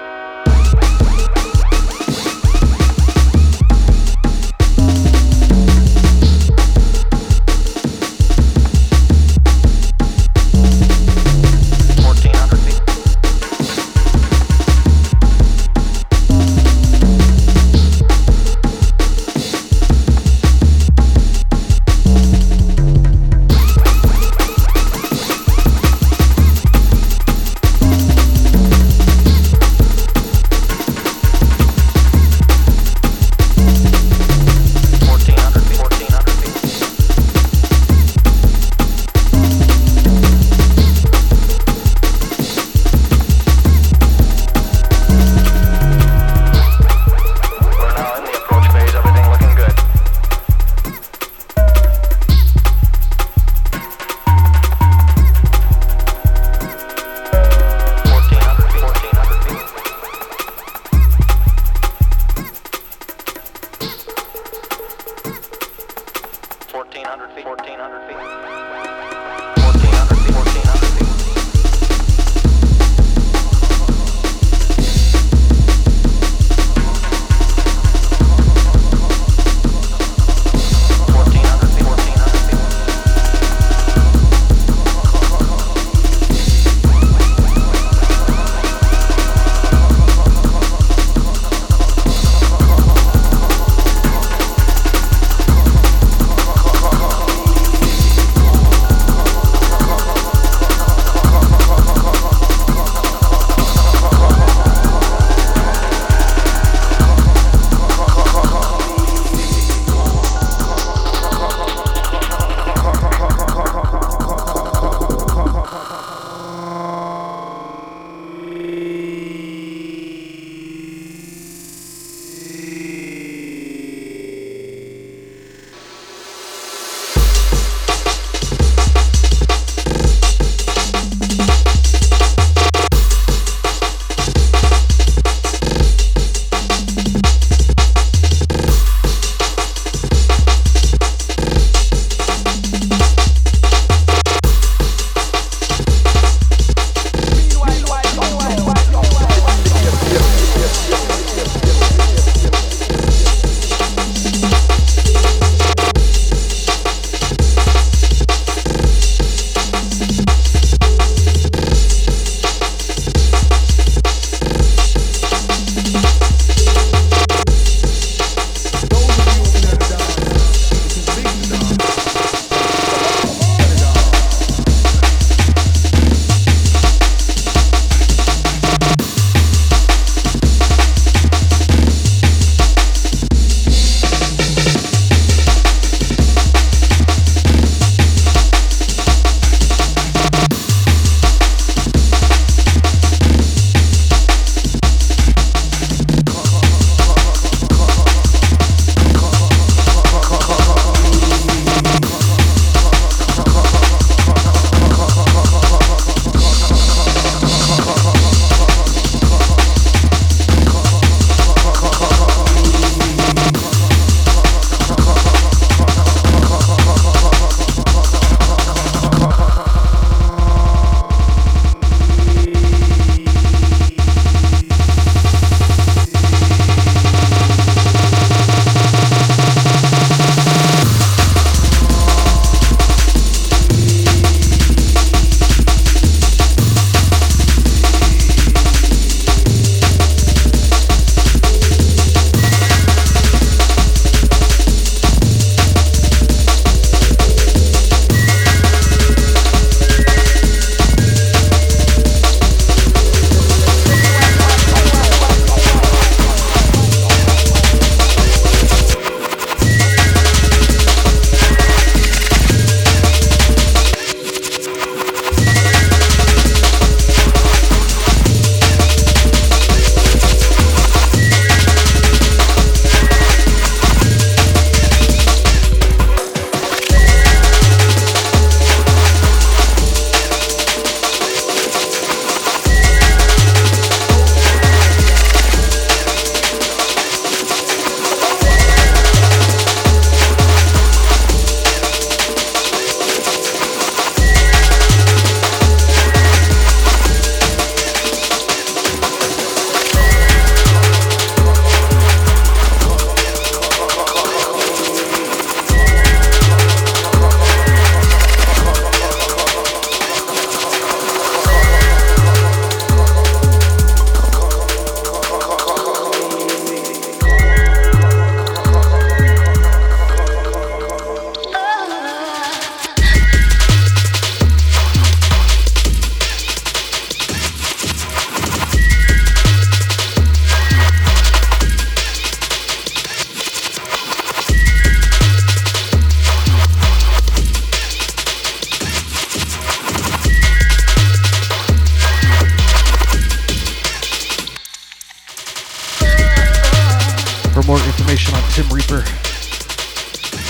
more information on Tim Reaper,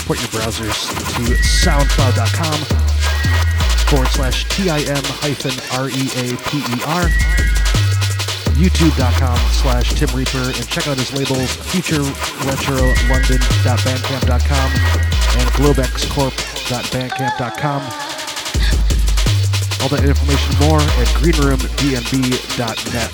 put your browsers to soundcloud.com forward slash T-I-M hyphen R-E-A-P-E-R, youtube.com slash Tim Reaper, and check out his labels, Future Retro London.bandcamp dot com and Globex Corp.bandcamp dot com. All that information and more at green room d m b dot net.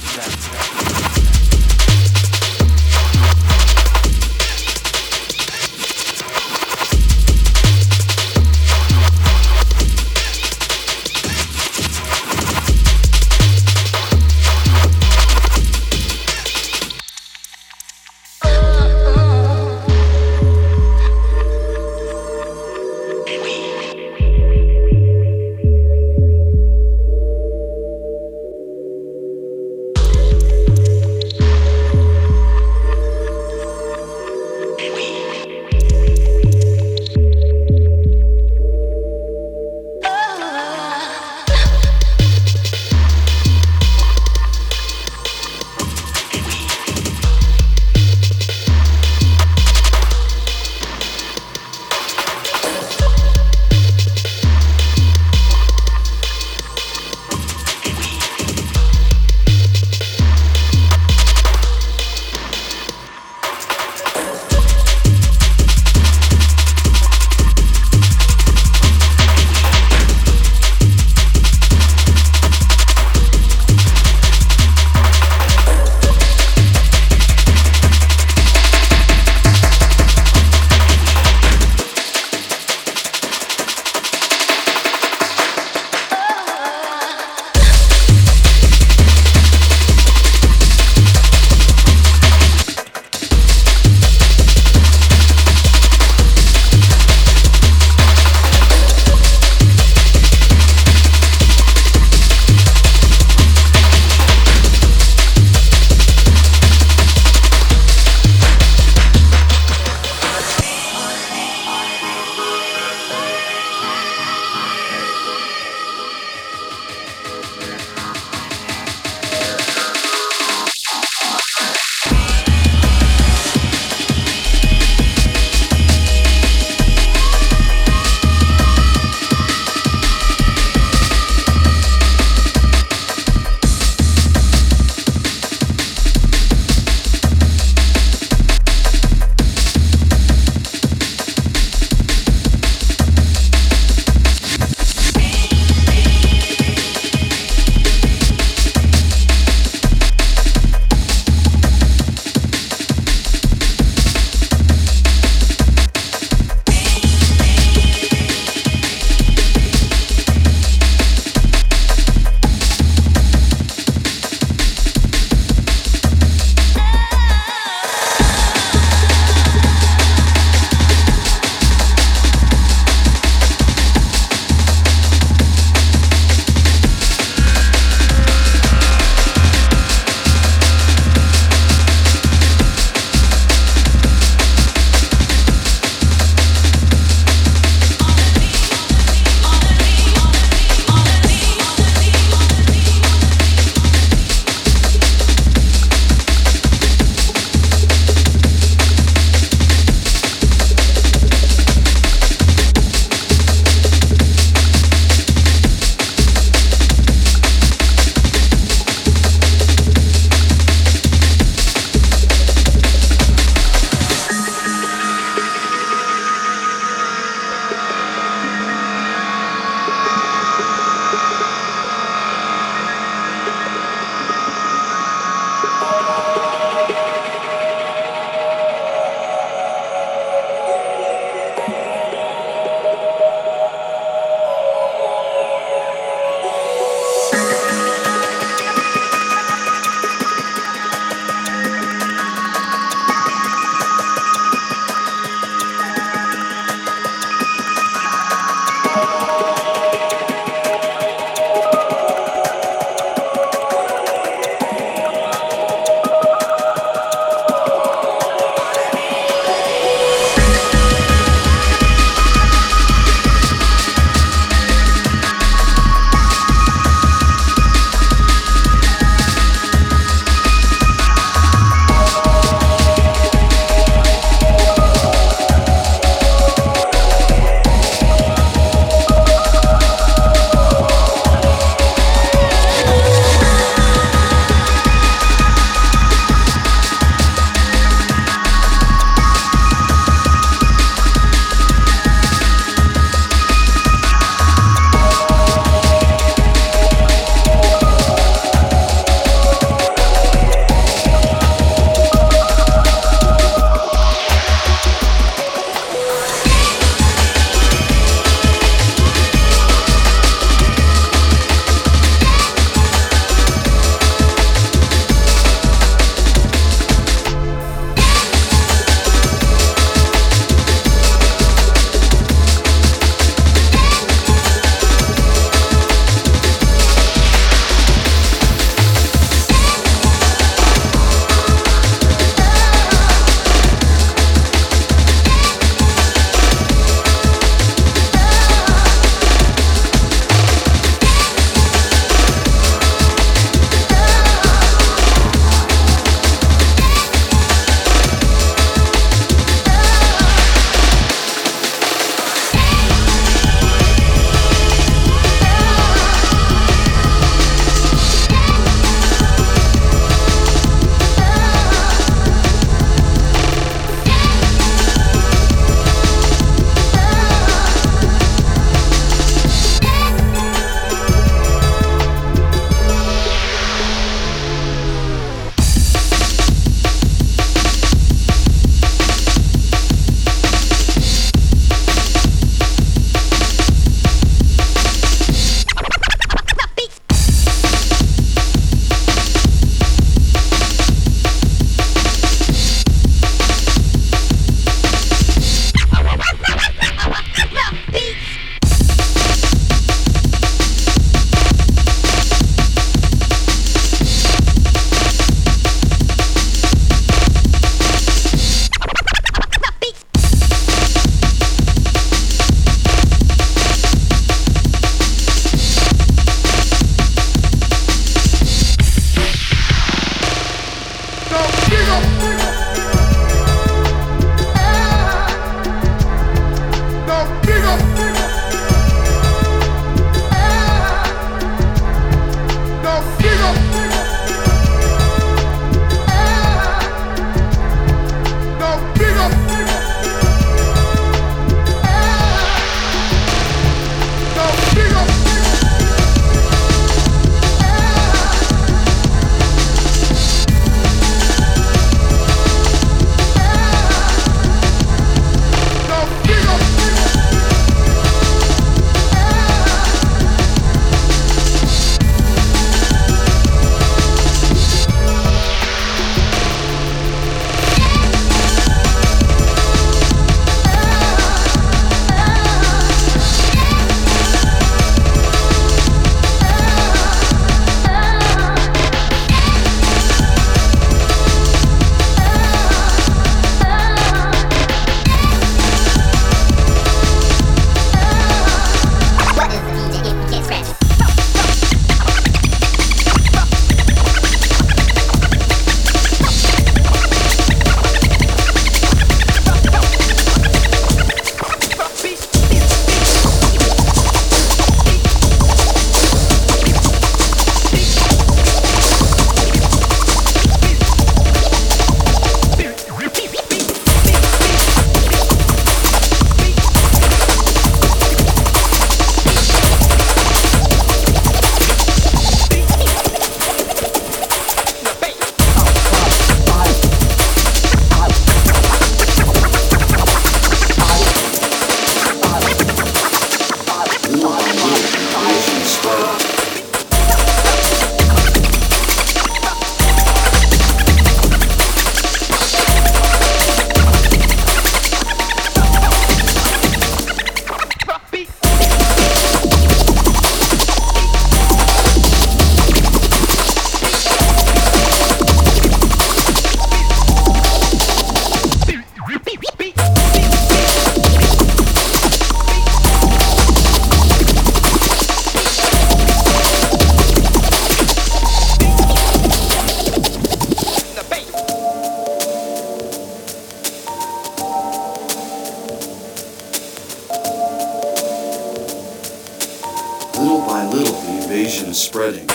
spreading.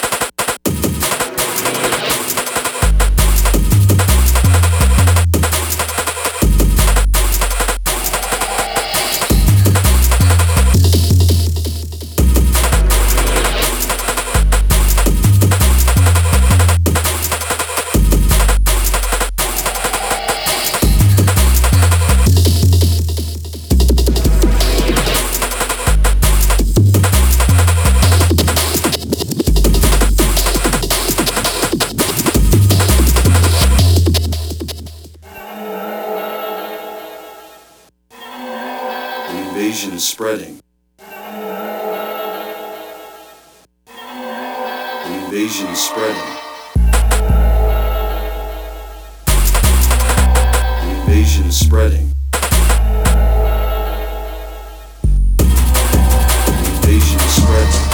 Spreading. The invasion is spreading. The invasion is spreading. The invasion is spreading.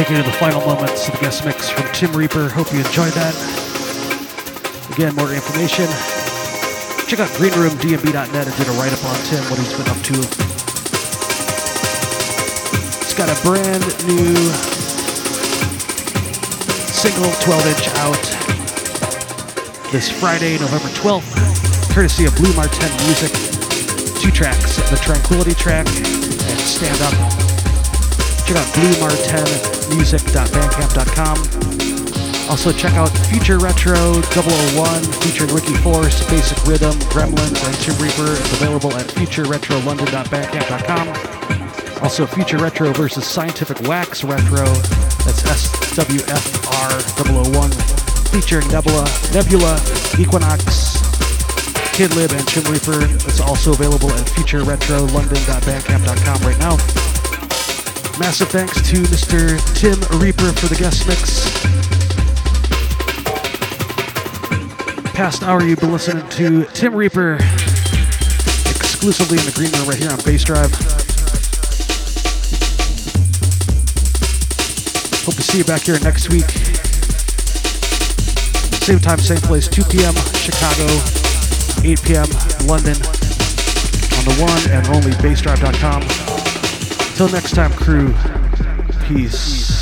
taking you to the final moments of the guest mix from Tim Reaper. Hope you enjoyed that. Again, more information, check out green room d m b dot net. I did a write-up on Tim, what he's been up to. He's got a brand new single twelve inch out this Friday, November twelfth, courtesy of Blue Marten Music. Two tracks, the Tranquility track and Stand Up. Check out blue marten music dot bandcamp dot com. Also check out Future Retro double oh one featuring Ricky Force, Basic Rhythm, Gremlins, and Tim Reaper. It's available at future retro london dot bandcamp dot com. Also Future Retro versus Scientific Wax Retro. That's S W F R double oh one featuring Nebula, Nebula, Equinox, Kid Lib, and Tim Reaper. It's also available at future retro london dot bandcamp dot com right now. Massive thanks to Mister Tim Reaper for the guest mix. Past hour you've been listening to Tim Reaper exclusively in the Green Room right here on Bass Drive. Hope to see you back here next week. Same time, same place, two p.m. Chicago, eight p.m. London, on the one and only bass drive dot com. Until next time, crew, peace.